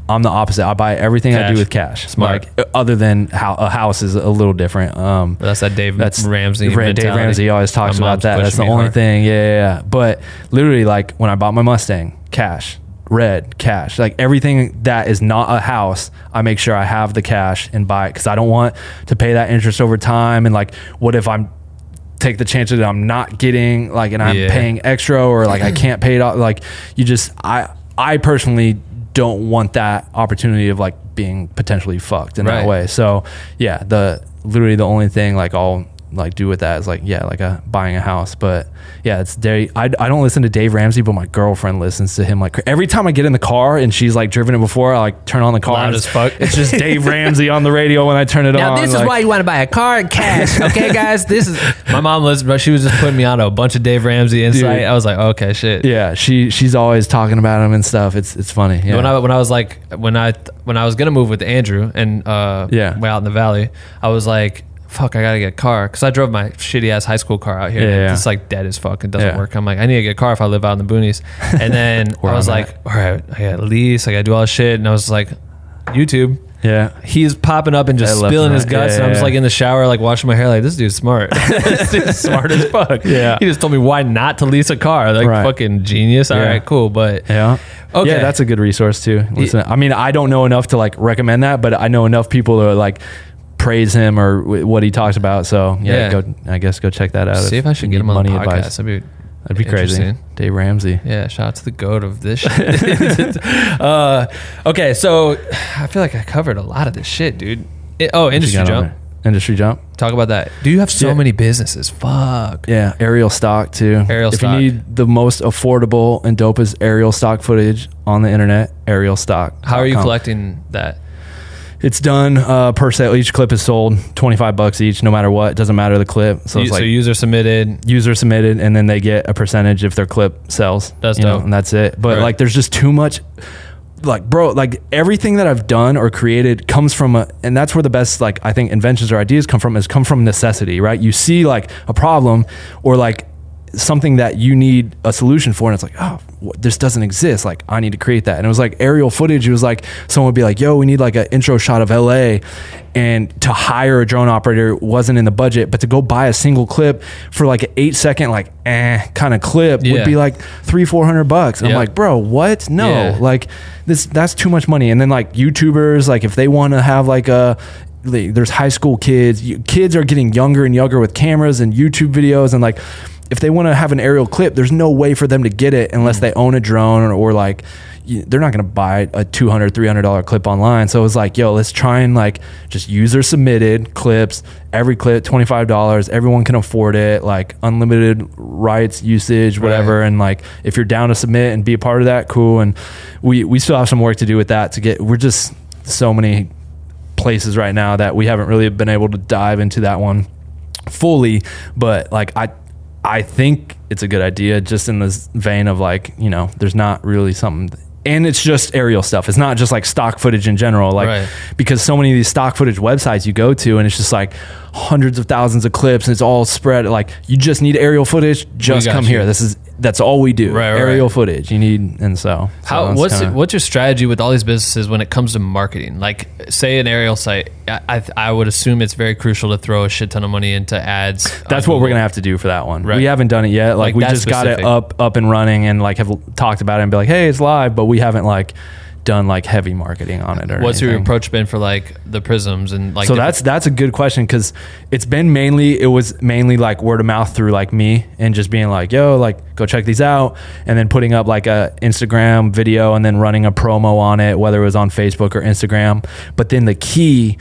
I'm the opposite. I buy everything cash. I do with cash. Smart. Like, other than how a house is a little different. That's that Dave Ramsey mentality. Dave Ramsey always talks about that. That's the only hard. Thing. Yeah, yeah, yeah. But literally, like when I bought my Mustang, cash. Red, cash. Like everything that is not a house, I make sure I have the cash and buy it, because I don't want to pay that interest over time. And like, what if I'm take the chance that I'm not getting, like, and I'm yeah. paying extra, or like I can't pay it off? Like, you just, I personally don't want that opportunity of like being potentially fucked in right. that way. So yeah, literally the only thing like I'll like do with that is like, yeah, like buying a house. But yeah, it's Dave. I don't listen to Dave Ramsey, but my girlfriend listens to him. Like every time I get in the car and she's like driven it before, I like turn on the car. Loud as fuck. It's just Dave Ramsey on the radio when I turn it on. Now this is like, why you want to buy a car in cash. Okay, guys, this is my mom listened, but she was just putting me on to a bunch of Dave Ramsey insight. Dude. I was like, okay, shit. Yeah. She's always talking about him and stuff. It's funny. Yeah. When I was like, when I was going to move with Andrew and, yeah, way out in the Valley, I was like, fuck, I gotta get a car, because I drove my shitty ass high school car out here. Yeah, yeah. It's like dead as fuck. It doesn't yeah. work. I'm like, I need to get a car if I live out in the boonies. And then I was like, all right, I got a lease, I gotta do all this shit. And I was like, YouTube. Yeah, he's popping up and just spilling his guts. Yeah, and I'm just like in the shower, like washing my hair, like, this dude's smart. This dude's smart as fuck. Yeah, he just told me why not to lease a car. Like right. fucking genius. Yeah. All right, cool. But yeah, okay, yeah, that's a good resource too. Listen, yeah. I mean, I don't know enough to like recommend that, but I know enough people that are like praise him or what he talks about. So yeah, go, I guess go check that out. See if I should get him on the podcast. Advice. That'd be crazy. Dave Ramsey. Yeah, shout out to the goat of this shit. Okay, so I feel like I covered a lot of this shit, dude. Industry jump. Industry jump. Talk about that. Do you have so yeah. many businesses? Fuck. Yeah, aerial stock too. If you need the most affordable and dopest aerial stock footage on the internet, aerial stock. How are you collecting that? It's done per sale. Each clip is sold $25 each, no matter what. It doesn't matter the clip. So it's like, so user submitted, and then they get a percentage if their clip sells. That's dope, and that's it. But right. like, there's just too much. Like, bro, like everything that I've done or created comes from and that's where the best, like, I think inventions or ideas come from necessity, right? You see like a problem or like something that you need a solution for, and it's like, oh, this doesn't exist, like I need to create that. And it was like aerial footage. It was like someone would be like, yo, we need like an intro shot of LA, and to hire a drone operator wasn't in the budget, but to go buy a single clip for like an 8 second like kind of clip yeah. would be like $300-$400. And yeah. I'm like, bro, what? No, yeah. like that's too much money. And then like YouTubers, like if they want to have like there's high school kids are getting younger and younger with cameras and YouTube videos, and like if they want to have an aerial clip, there's no way for them to get it unless they own a drone or like they're not going to buy a $200, $300 clip online. So it was like, yo, let's try and like just user submitted clips, every clip, $25, everyone can afford it, like unlimited rights, usage, whatever. Right. And like, if you're down to submit and be a part of that, cool. And we still have some work to do with that we're just so many places right now that we haven't really been able to dive into that one fully. But like, I think it's a good idea, just in this vein of like, you know, there's not really something, and it's just aerial stuff. It's not just like stock footage in general, like right. because so many of these stock footage websites you go to, and it's just like hundreds of thousands of clips, and it's all spread. Like, you just need aerial footage. Just come here. That's all we do. Right, aerial footage. You need, and so how? What's your strategy with all these businesses when it comes to marketing? Like, say an aerial site, I would assume it's very crucial to throw a shit ton of money into ads. That's what we're gonna have to do for that one. Right. We haven't done it yet. Like we just got it up and running, and like have talked about it and be like, hey, it's live, but we haven't like done like heavy marketing on it or what's anything. Your approach been for like the prisms and like so that's a good question, because it's been mainly like word of mouth through like me and just being like, yo, like go check these out, and then putting up like a Instagram video and then running a promo on it, whether it was on Facebook or Instagram. But then the key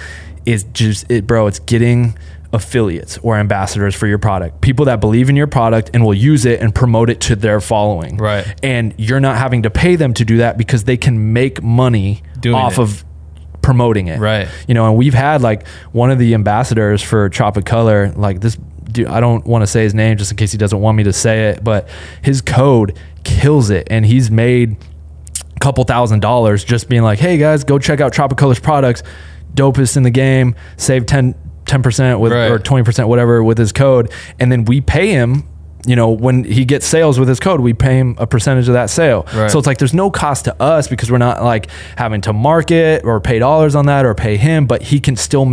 is just it's getting affiliates or ambassadors for your product, people that believe in your product and will use it and promote it to their following, right? And you're not having to pay them to do that because they can make money off of promoting it, right? You know, and we've had like one of the ambassadors for Tropic Color, like this dude, I don't want to say his name just in case he doesn't want me to say it, but his code kills it, and he's made a couple $1,000 just being like, hey guys, go check out Tropic Color's products, dopest in the game, save 10% with or 20% whatever with his code. And then we pay him, you know, when he gets sales with his code, we pay him a percentage of that sale. Right. So it's like there's no cost to us because we're not like having to market or pay dollars on that or pay him, but he can still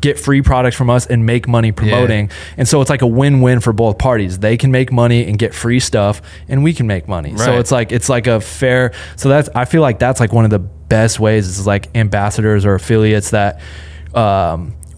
get free products from us and make money promoting. Yeah. And so it's like a win-win for both parties. They can make money and get free stuff, and we can make money. Right. So it's like a fair. So that's, I feel like that's like one of the best ways is like ambassadors or affiliates that,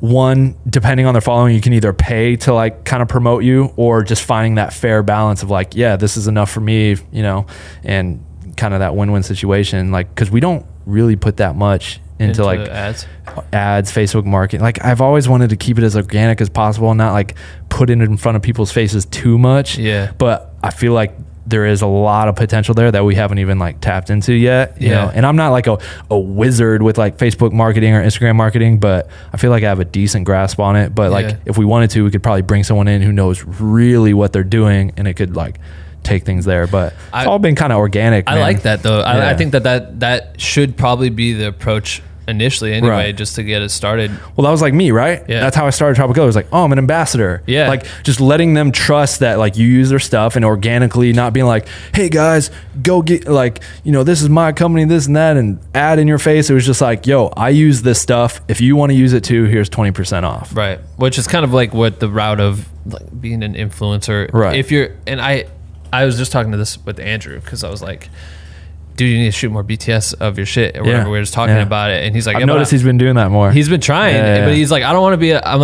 one, depending on their following, you can either pay to like kind of promote you, or just finding that fair balance of like, yeah, this is enough for me, you know, and kind of that win-win situation. Like, cause we don't really put that much into like ads, Facebook marketing. Like I've always wanted to keep it as organic as possible and not like put it in front of people's faces too much. Yeah. But I feel like there is a lot of potential there that we haven't even like tapped into yet, you know? And I'm not like a wizard with like Facebook marketing or Instagram marketing, but I feel like I have a decent grasp on it. But like if we wanted to, we could probably bring someone in who knows really what they're doing, and it could like take things there. But it's all been kind of organic. I like that though. Yeah. I think that should probably be the approach initially anyway, just to get it started. Well, that was like me, right? Yeah. That's how I started Tropic Color. It was like, oh, I'm an ambassador. Yeah. Like just letting them trust that like you use their stuff, and organically, not being like, hey guys, go get like, you know, this is my company, this and that, and ad in your face. It was just like, yo, I use this stuff. If you want to use it too, here's 20% off. Right. Which is kind of like what the route of like being an influencer. Right. If you're, and I was just talking to this with Andrew, cause I was like, dude, you need to shoot more BTS of your shit or whatever. We were just talking about it. And he's like, I've noticed he's been doing that more. He's been trying, but he's like, I don't want to be I'm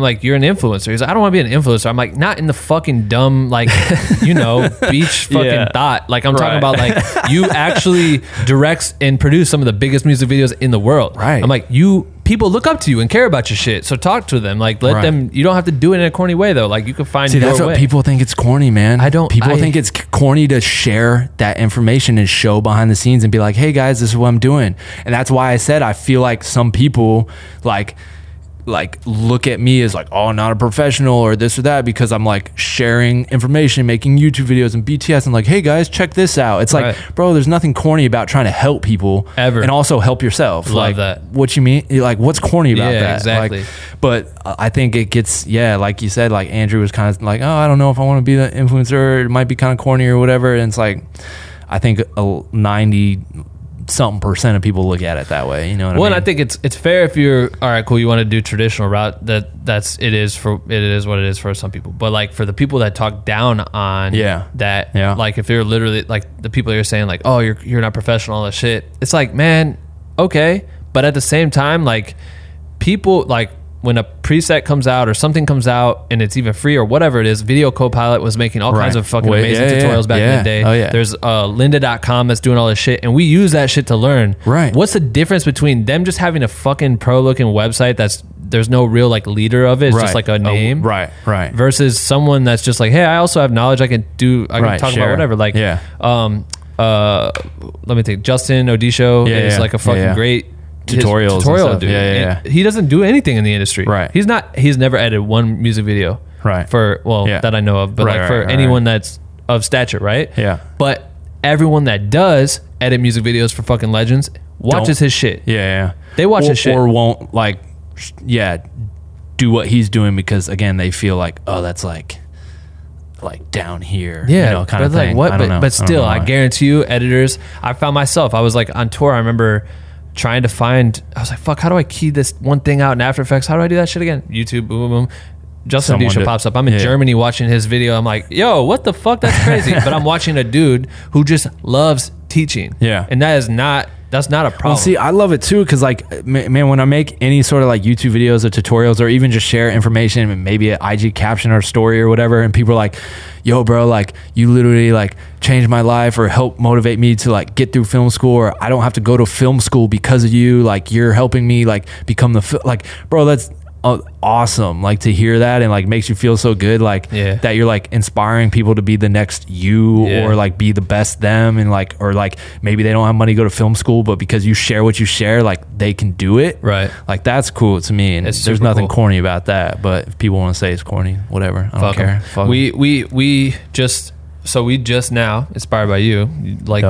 like, you're an influencer. He's like, I don't want to be an influencer. I'm like, not in the fucking dumb, like, you know, beach fucking thought. Like I'm talking about like you actually direct and produce some of the biggest music videos in the world. Right. I'm like, people look up to you and care about your shit. So talk to them. Like let them, you don't have to do it in a corny way though. Like you can find your way. See, that's what people think it's corny, man. People think it's corny to share that information and show behind the scenes and be like, hey guys, this is what I'm doing. And that's why I said, I feel like some people like look at me as like, oh, I'm not a professional or this or that, because I'm like sharing information, making YouTube videos and BTS and like, hey guys, check this out. It's like, bro, there's nothing corny about trying to help people ever, and also help yourself. Love like that. What you mean? Like what's corny about that? Exactly. Like, but I think it gets, like you said, like Andrew was kind of like, oh, I don't know if I want to be the influencer. It might be kind of corny or whatever. And it's like, I think 90-something% of people look at it that way, you know what I mean? And I think it's fair if you're, all right, cool, you want to do traditional route, it is what it is for some people. But like for the people that talk down on that, like if you're literally like the people you're saying like, oh, you're not professional, all that shit, it's like, man, okay. But at the same time, like people, like when a preset comes out or something comes out and it's even free or whatever it is, Video Copilot was making all kinds of fucking amazing tutorials back in the day. Oh, yeah. There's lynda.com that's doing all this shit, and we use that shit to learn. Right. What's the difference between them just having a fucking pro looking website that's, there's no real like leader of it, it's just like a name, right, versus someone that's just like, hey, I also have knowledge, I can talk about whatever. Like let me think, Justin Odisho is like a fucking great tutorial dude. He doesn't do anything in the industry. Right. He's never edited one music video. Right. That I know of, but anyone that's of stature, right? Yeah. But everyone that does edit music videos for fucking legends watches his shit. Yeah. They watch his shit. Or won't like, do what he's doing because again, they feel like, oh, that's like down here, you know, kind of thing. Like, what? But still, I guarantee you editors, I found myself, I was like on tour, I remember trying to find, I was like, fuck, how do I key this one thing out in After Effects? How do I do that shit again? YouTube, boom. Justin Duchamp pops up. I'm in Germany watching his video. I'm like, yo, what the fuck? That's crazy. But I'm watching a dude who just loves teaching. Yeah. And that is not That's not a problem. Well, see, I love it too, because like, man, when I make any sort of like YouTube videos or tutorials, or even just share information and maybe an IG caption or story or whatever, and people are like, yo bro, like you literally like changed my life or helped motivate me to like get through film school, or I don't have to go to film school because of you, like you're helping me like become the, like, bro, that's awesome, like to hear that, and like makes you feel so good, like that you're like inspiring people to be the next you, or like be the best them, and like, or like maybe they don't have money to go to film school, but because you share what you share, like they can do it, right? Like that's cool to me, and it's there's nothing corny about that. But if people want to say it's corny, whatever, I don't care. Fuck we just so we just now inspired by you, like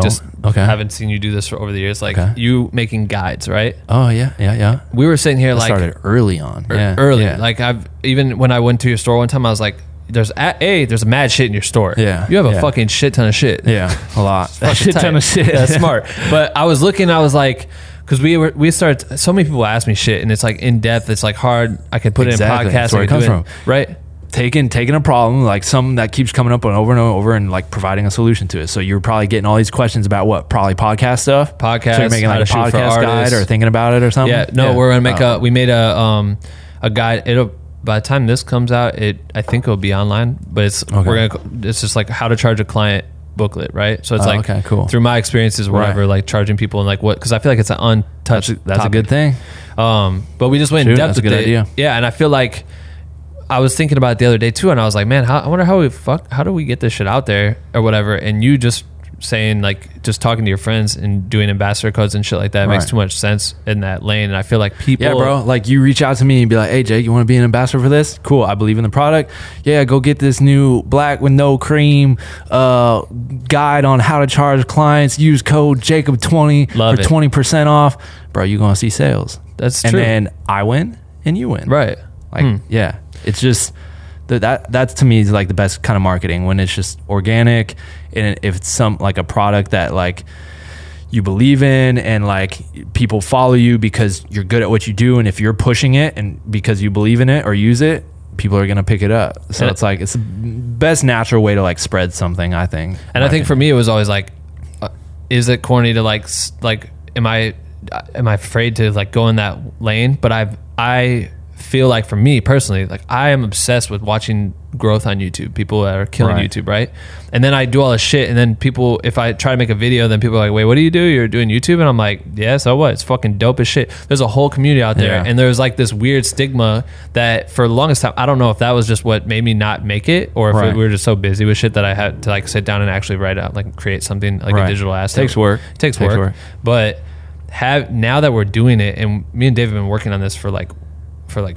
haven't seen you do this for over the years, like you making guides, right? Oh yeah. We were sitting here, I like started early on, like I've even when I went to your store one time, I was like, there's a mad shit in your store. Yeah, you have a fucking shit ton of shit. Yeah, a lot. Ton of shit. That's smart. But I was looking, I was like, because we started, so many people ask me shit, and it's like in depth, it's like hard. I could put it in podcasts. That's where it comes from, right? Taking a problem, like something that keeps coming up over and over, and like providing a solution to it. So you're probably getting all these questions about what? Probably podcast stuff. Podcast. So you're making like a podcast guide, or thinking about it or something. Yeah. No, we're gonna make a guide. It'll, by the time this comes out, I think it'll be online. But it's it's just like how to charge a client booklet, right? So it's through my experiences, wherever, like charging people and like what, because I feel like it's an untouched. That's a good thing. But we just went in depth with it. Yeah, and I feel like, I was thinking about it the other day too, and I was like, man, I wonder how do we get this shit out there or whatever? And you just saying, like, just talking to your friends and doing ambassador codes and shit like that makes too much sense in that lane. And I feel like people, yeah, bro, like you reach out to me and be like, hey Jake, you want to be an ambassador for this? Cool, I believe in the product. Yeah, go get this new Black Window Cream guide on how to charge clients. Use code Jacob20 for 20% off. Bro, you're gonna see sales. That's true. And then I win and you win, right? Like, yeah. It's just that's to me is like the best kind of marketing, when it's just organic, and if it's some like a product that like you believe in, and like people follow you because you're good at what you do, and if you're pushing it and because you believe in it or use it, people are gonna pick it up. So it's like, it's the best natural way to like spread something, I think. And I think for me, it was always like, is it corny to like am I afraid to like go in that lane? But I feel like, for me personally, like I am obsessed with watching growth on YouTube, people that are killing YouTube, right? And then I do all this shit, and then people, if I try to make a video, then people are like, wait, what do you do? You're doing YouTube? And I'm like, yeah, so what? It's fucking dope as shit. There's a whole community out there, and there's like this weird stigma that for the longest time, I don't know if that was just what made me not make it, or if we were just so busy with shit that I had to like sit down and actually write out, like create something like a digital asset. It takes work. But now that we're doing it, and me and Dave have been working on this for like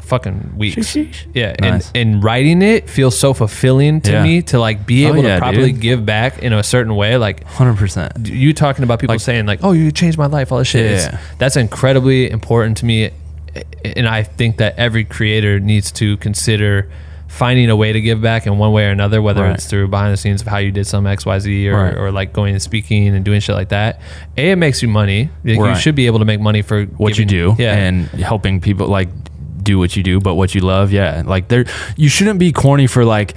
fucking weeks. Yeah. Nice. And writing it feels so fulfilling to me, to like be able to properly give back in a certain way. Like 100%. You talking about people like, saying like, oh, you changed my life, all this shit. Yeah. That's incredibly important to me. And I think that every creator needs to consider finding a way to give back in one way or another, whether it's through behind the scenes of how you did some XYZ, or or like going and speaking and doing shit like that. It makes you money. Like, you should be able to make money for what you do and helping people, like, do what you do, but what you love. Yeah. Like there, you shouldn't be corny for like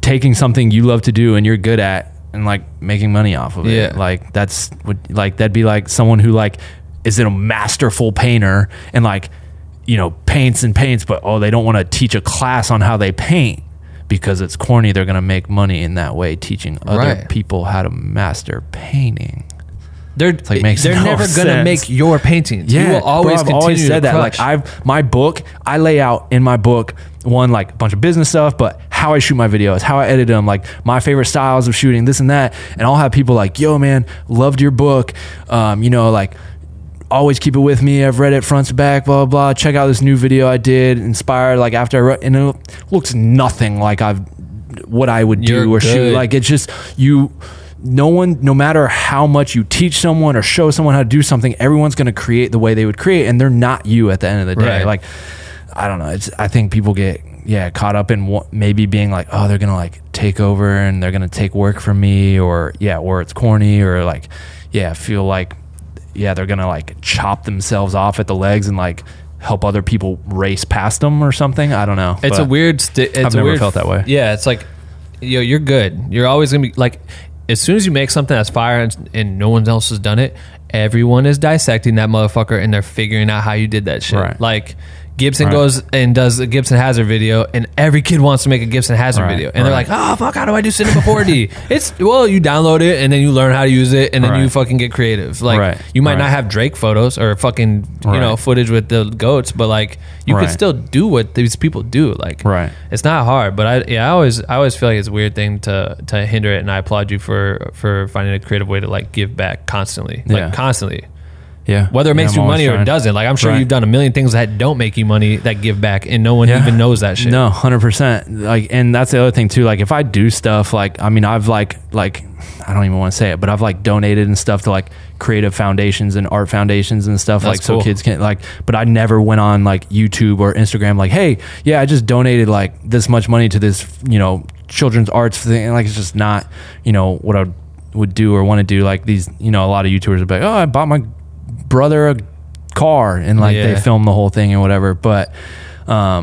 taking something you love to do and you're good at and like making money off of it. Like that's what, like, that'd be like someone who like is a masterful painter and like, you know, paints, but they don't want to teach a class on how they paint because it's corny. They're going to make money in that way, teaching other people how to master painting. They're never gonna make your paintings. Yeah, you will always continue. I've always said that. Like I lay out in my book like a bunch of business stuff, but how I shoot my videos, how I edit them, like my favorite styles of shooting, this and that. And I'll have people like, yo man, loved your book. You know, like always keep it with me. I've read it front to back, blah, blah, blah. Check out this new video I did, inspired, like after I wrote, and it looks nothing like what I would do shoot. Like it's just no matter how much you teach someone or show someone how to do something, everyone's going to create the way they would create, and they're not you at the end of the day. Like, I don't know. I think people get caught up in maybe being like, oh, they're going to like take over and they're going to take work from me, or it's corny, or like, feel like, they're going to like chop themselves off at the legs and like help other people race past them or something. I don't know. It's a weird, I've never felt that way. Yeah. It's like, you're good. You're always going to be like, as soon as you make something that's fire and no one else has done it, everyone is dissecting that motherfucker and they're figuring out how you did that shit. Right. Like Gibson goes and does a Gibson Hazard video, and every kid wants to make a Gibson Hazard video. And they're like, oh, fuck, how do I do Cinema 4D? It's, well, you download it, and then you learn how to use it, and then you fucking get creative. Like, you might not have Drake photos or fucking, you know, footage with the goats, but, like, you could still do what these people do. Like, it's not hard, but I always feel like it's a weird thing to hinder it, and I applaud you for finding a creative way to, like, give back constantly. Like, constantly. Yeah. Whether it makes you money or it doesn't. Like, I'm sure you've done a million things that don't make you money that give back, and no one even knows that shit. No, 100%. Like, and that's the other thing too. Like, if I do stuff, like, I mean, I've like, I don't even want to say it, but I've like donated and stuff to like creative foundations and art foundations and stuff. That's like, so kids can like, but I never went on like YouTube or Instagram, like, hey, yeah, I just donated like this much money to this, you know, children's arts thing. And like, it's just not, you know, what I would do or want to do. Like these, you know, a lot of YouTubers would be like, oh, I bought my brother a car, and like they filmed the whole thing and whatever. But I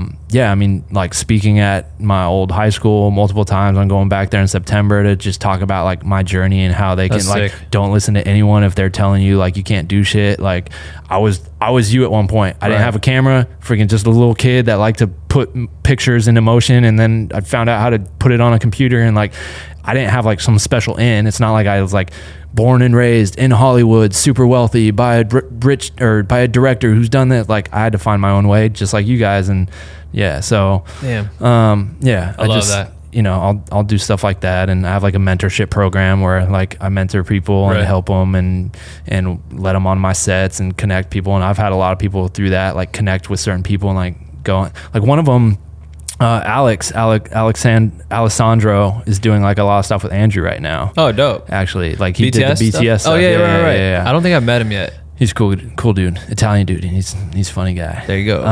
mean, like speaking at my old high school multiple times, I'm going back there in September to just talk about like my journey and how they can like don't listen to anyone if they're telling you like you can't do shit. Like I was you at one point. I didn't have a camera, freaking just a little kid that liked to put pictures into motion, and then I found out how to put it on a computer, and like I didn't have like some special end. It's not like I was like born and raised in Hollywood, super wealthy by a rich or by a director who's done that. Like I had to find my own way, just like you guys. And yeah, so I love just, that. You know, I'll do stuff like that, and I have like a mentorship program where like I mentor people and help them and let them on my sets and connect people. And I've had a lot of people through that like connect with certain people and like go on. Like one of them, Alessandro is doing like a lot of stuff with Andrew right now. Oh, dope! Actually, like he BTS did the BTS stuff. Oh yeah. I don't think I've met him yet. He's cool dude, Italian dude, and he's a funny guy. There you go.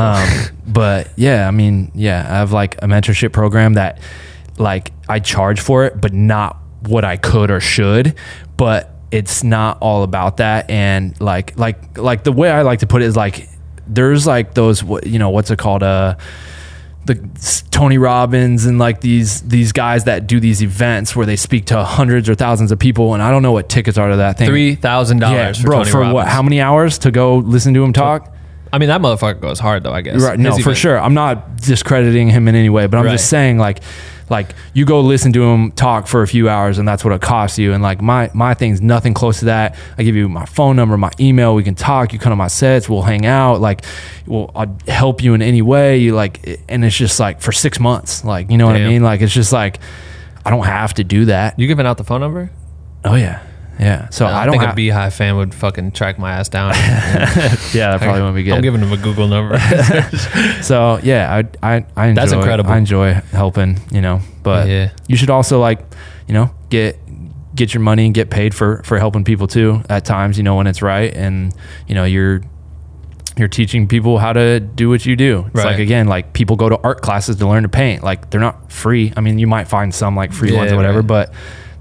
But yeah, I mean, I have like a mentorship program that like I charge for it, but not what I could or should, but it's not all about that. And like the way I like to put it is like there's like those, you know, what's it called, the Tony Robbins and like these guys that do these events where they speak to hundreds or thousands of people, and I don't know what tickets are to that thing. $3,000 for Tony Robbins. What? How many hours to go listen to him talk? I mean, that motherfucker goes hard though, I guess. Right? No, for sure. I'm not discrediting him in any way, but I'm just saying like you go listen to him talk for a few hours, and that's what it costs you. And like my thing's nothing close to that. I give you my phone number, my email, we can talk, you come to my sets, we'll hang out, like I'll help you in any way you like. And it's just like for 6 months, like, you know what I mean? Like, it's just like, I don't have to do that. You giving out the phone number? Oh yeah. So I don't think a Beehive fan would fucking track my ass down. Yeah, that probably wouldn't be good. I'm giving him a Google number. So yeah, I enjoy. That's incredible. I enjoy helping, you know. But you should also like, you know, get your money and get paid for helping people too. At times, you know, when it's right, and you know you're teaching people how to do what you do. It's like, again, like people go to art classes to learn to paint. Like they're not free. I mean, you might find some like free ones or whatever, but.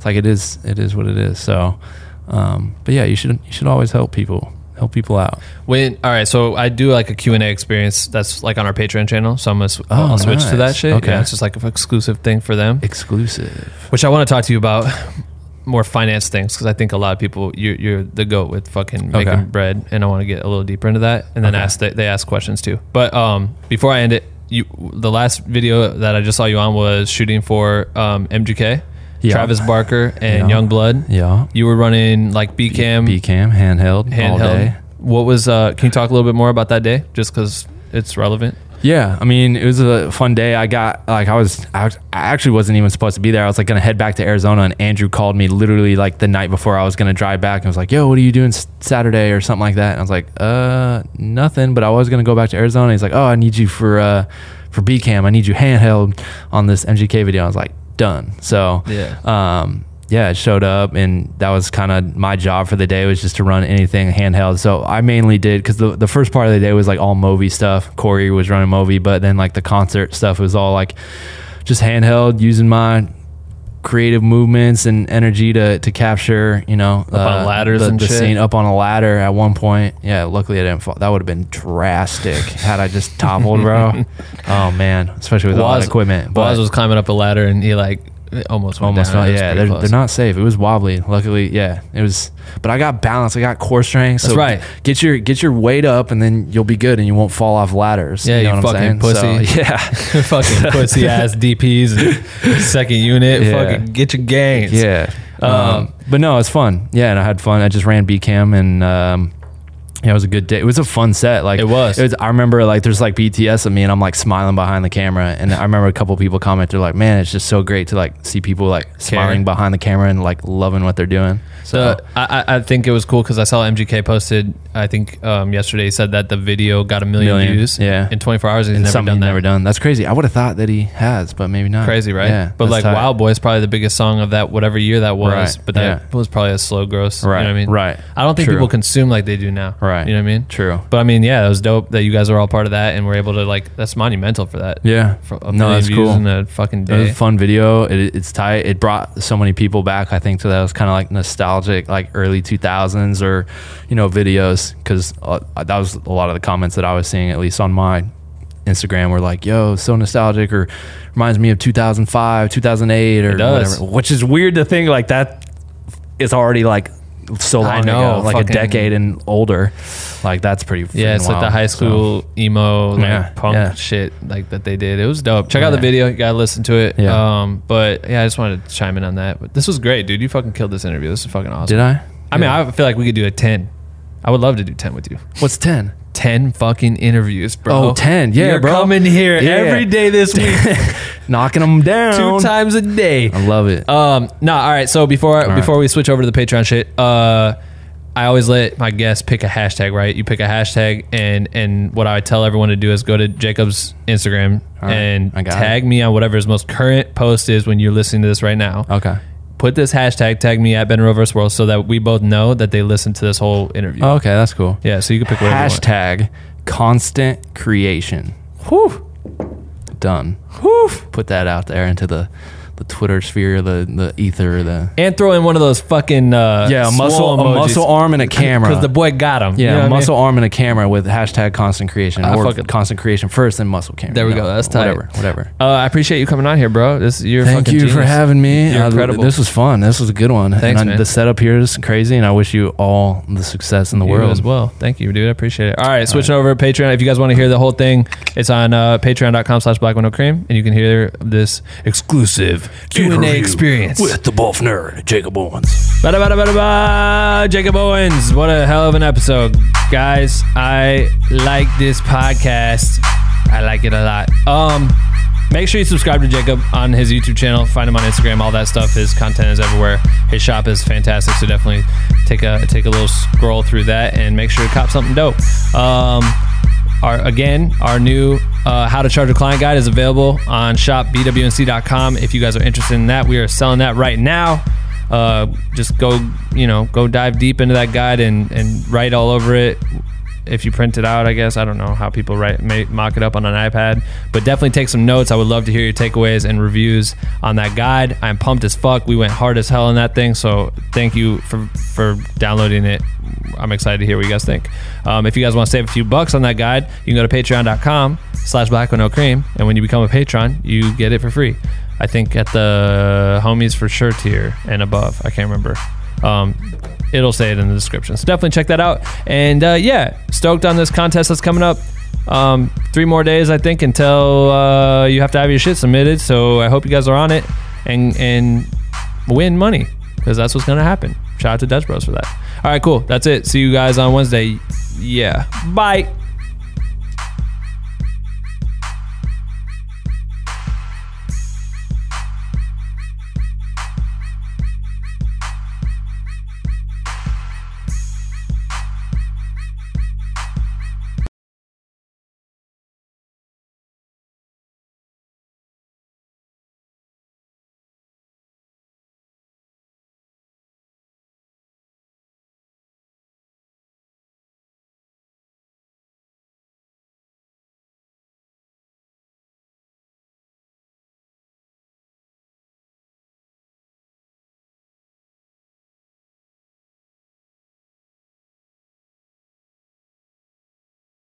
Like it is what it is. So, but yeah, you should always help people out. So I do like a Q&A experience that's like on our Patreon channel. So I'm going to switch to that shit. Okay. Yeah, it's just like an exclusive thing for them. Exclusive. Which I want to talk to you about more finance things. Cause I think a lot of people, you're the goat with fucking making bread, and I want to get a little deeper into that, and then they ask questions too. But, before I end it, the last video that I just saw you on was shooting for, MGK. Yeah. Travis Barker and Youngblood. Yeah. You were running like B-cam handheld all day. What was, can you talk a little bit more about that day? Just cause it's relevant. Yeah. I mean, it was a fun day. I got like, I actually wasn't even supposed to be there. I was like going to head back to Arizona, and Andrew called me literally like the night before I was going to drive back, and was like, yo, what are you doing Saturday or something like that? And I was like, nothing, but I was going to go back to Arizona. He's like, oh, I need you for B-cam. I need you handheld on this MGK video. I was like, done. So it showed up, and that was kind of my job for the day, was just to run anything handheld. So I mainly did, because the first part of the day was like all Movi stuff. Corey was running Movi, but then like the concert stuff was all like just handheld, using my creative movements and energy to capture, you know, up on ladders and the shit. Scene up on a ladder at one point. Yeah, luckily I didn't fall. That would have been drastic had I just toppled, bro. Oh man, especially with all that equipment. Waz was climbing up a ladder, and he like It almost down. Yeah, they're not safe. It was wobbly. Luckily, yeah, it was. But I got balance. I got core strength. So that's right. Get your weight up, and then you'll be good, and you won't fall off ladders. Yeah, you know what I'm saying? Pussy. So, yeah, fucking pussy ass DPs, and second unit. Yeah. Fucking get your gains. Yeah. But no, it's fun. Yeah, and I had fun. I just ran BCAM and. Yeah, it was a good day. It was a fun set. Like it was. I remember like there's like BTS of me, and I'm like smiling behind the camera. And I remember a couple people comment, they're like, "Man, it's just so great to like see people like smiling behind the camera and like loving what they're doing." So I think it was cool because I saw MGK posted. I think yesterday he said that the video got a million views. Yeah. in 24 hours. And he's never done that. That's crazy. I would have thought that he has, but maybe not. Crazy, right? Yeah, but like tight. Wild Boy is probably the biggest song of that whatever year that was. Right. But that was probably a slow growth. Right. You know what I mean? Right. I don't think people consume like they do now. Right. You know what I mean? True. But I mean, yeah, it was dope that you guys were all part of that and were able to like, that's monumental for that. Yeah. No, that's cool. In a fucking day. It was a fun video. It's tight. It brought so many people back, I think, to that. It was kind of like nostalgic, like early 2000s or, you know, videos. Cause that was a lot of the comments that I was seeing, at least on my Instagram, were like, yo, so nostalgic, or reminds me of 2005, 2008 or whatever, which is weird to think like that is already like, so long ago, like a decade and older, like that's pretty. Yeah, it's wild, like the high school emo, like punk shit, like that they did. It was dope. Check out the video. You gotta listen to it. Yeah. But yeah, I just wanted to chime in on that. But this was great, dude. You fucking killed this interview. This is fucking awesome. Did I? I mean, I feel like we could do a 10. I would love to do 10 with you. What's 10? 10 fucking interviews, bro. Oh, 10. Yeah, you're coming here every day this week. Knocking them down. 2 times a day. I love it. All right. So before we switch over to the Patreon shit, I always let my guests pick a hashtag, right? You pick a hashtag, and what I tell everyone to do is go to Jacob's Instagram and tag me on whatever his most current post is when you're listening to this right now. Okay. Put this hashtag, tag me at Ben Reverse World, so that we both know that they listened to this whole interview. Oh, okay, that's cool. Yeah, so you can pick whatever hashtag you want. Constant creation. Whew. Done. Whew. Put that out there into the Twitter sphere, the ether, and throw in one of those fucking muscle arm and a camera, because the boy got him. Yeah, you know arm and a camera with hashtag constant creation, or constant creation first, then muscle camera. There we go. That's tight. Whatever. I appreciate you coming on here, bro. Thank you for having me. You're incredible. This was fun. This was a good one. Thanks, man. The setup here is crazy, and I wish you all the success in the world as well. Thank you, dude. I appreciate it. All right, switching over to Patreon. If you guys want to hear the whole thing, it's on patreon.com/blackwindowcream, and you can hear this exclusive Q&A experience with the Buff Nerd, Jacob Owens. Jacob Owens, what a hell of an episode, guys. I like this podcast. I like it a lot. Make sure you subscribe to Jacob on his YouTube channel. Find him on Instagram, all that stuff. His content is everywhere. His shop is fantastic, so definitely take a little scroll through that and make sure to cop something dope. Our new How to Charge a Client guide is available on shopbwnc.com. If you guys are interested in that, we are selling that right now. Just go dive deep into that guide and write all over it. If you print it out, I guess. I don't know how people write, mock it up on an iPad. But definitely take some notes. I would love to hear your takeaways and reviews on that guide. I'm pumped as fuck. We went hard as hell on that thing. So thank you for downloading it. I'm excited to hear what you guys think. If you guys want to save a few bucks on that guide, you can go to patreon.com/blackwindowcream. And when you become a patron, you get it for free. I think at the homies for sure tier and above. I can't remember. It'll say it in the description, so definitely check that out. And stoked on this contest that's coming up. 3 more days, I think, until you have to have your shit submitted. So I hope you guys are on it and win money, because that's what's gonna happen. Shout out to Dutch Bros for that. All right, cool. That's it. See you guys on Wednesday. Yeah, bye.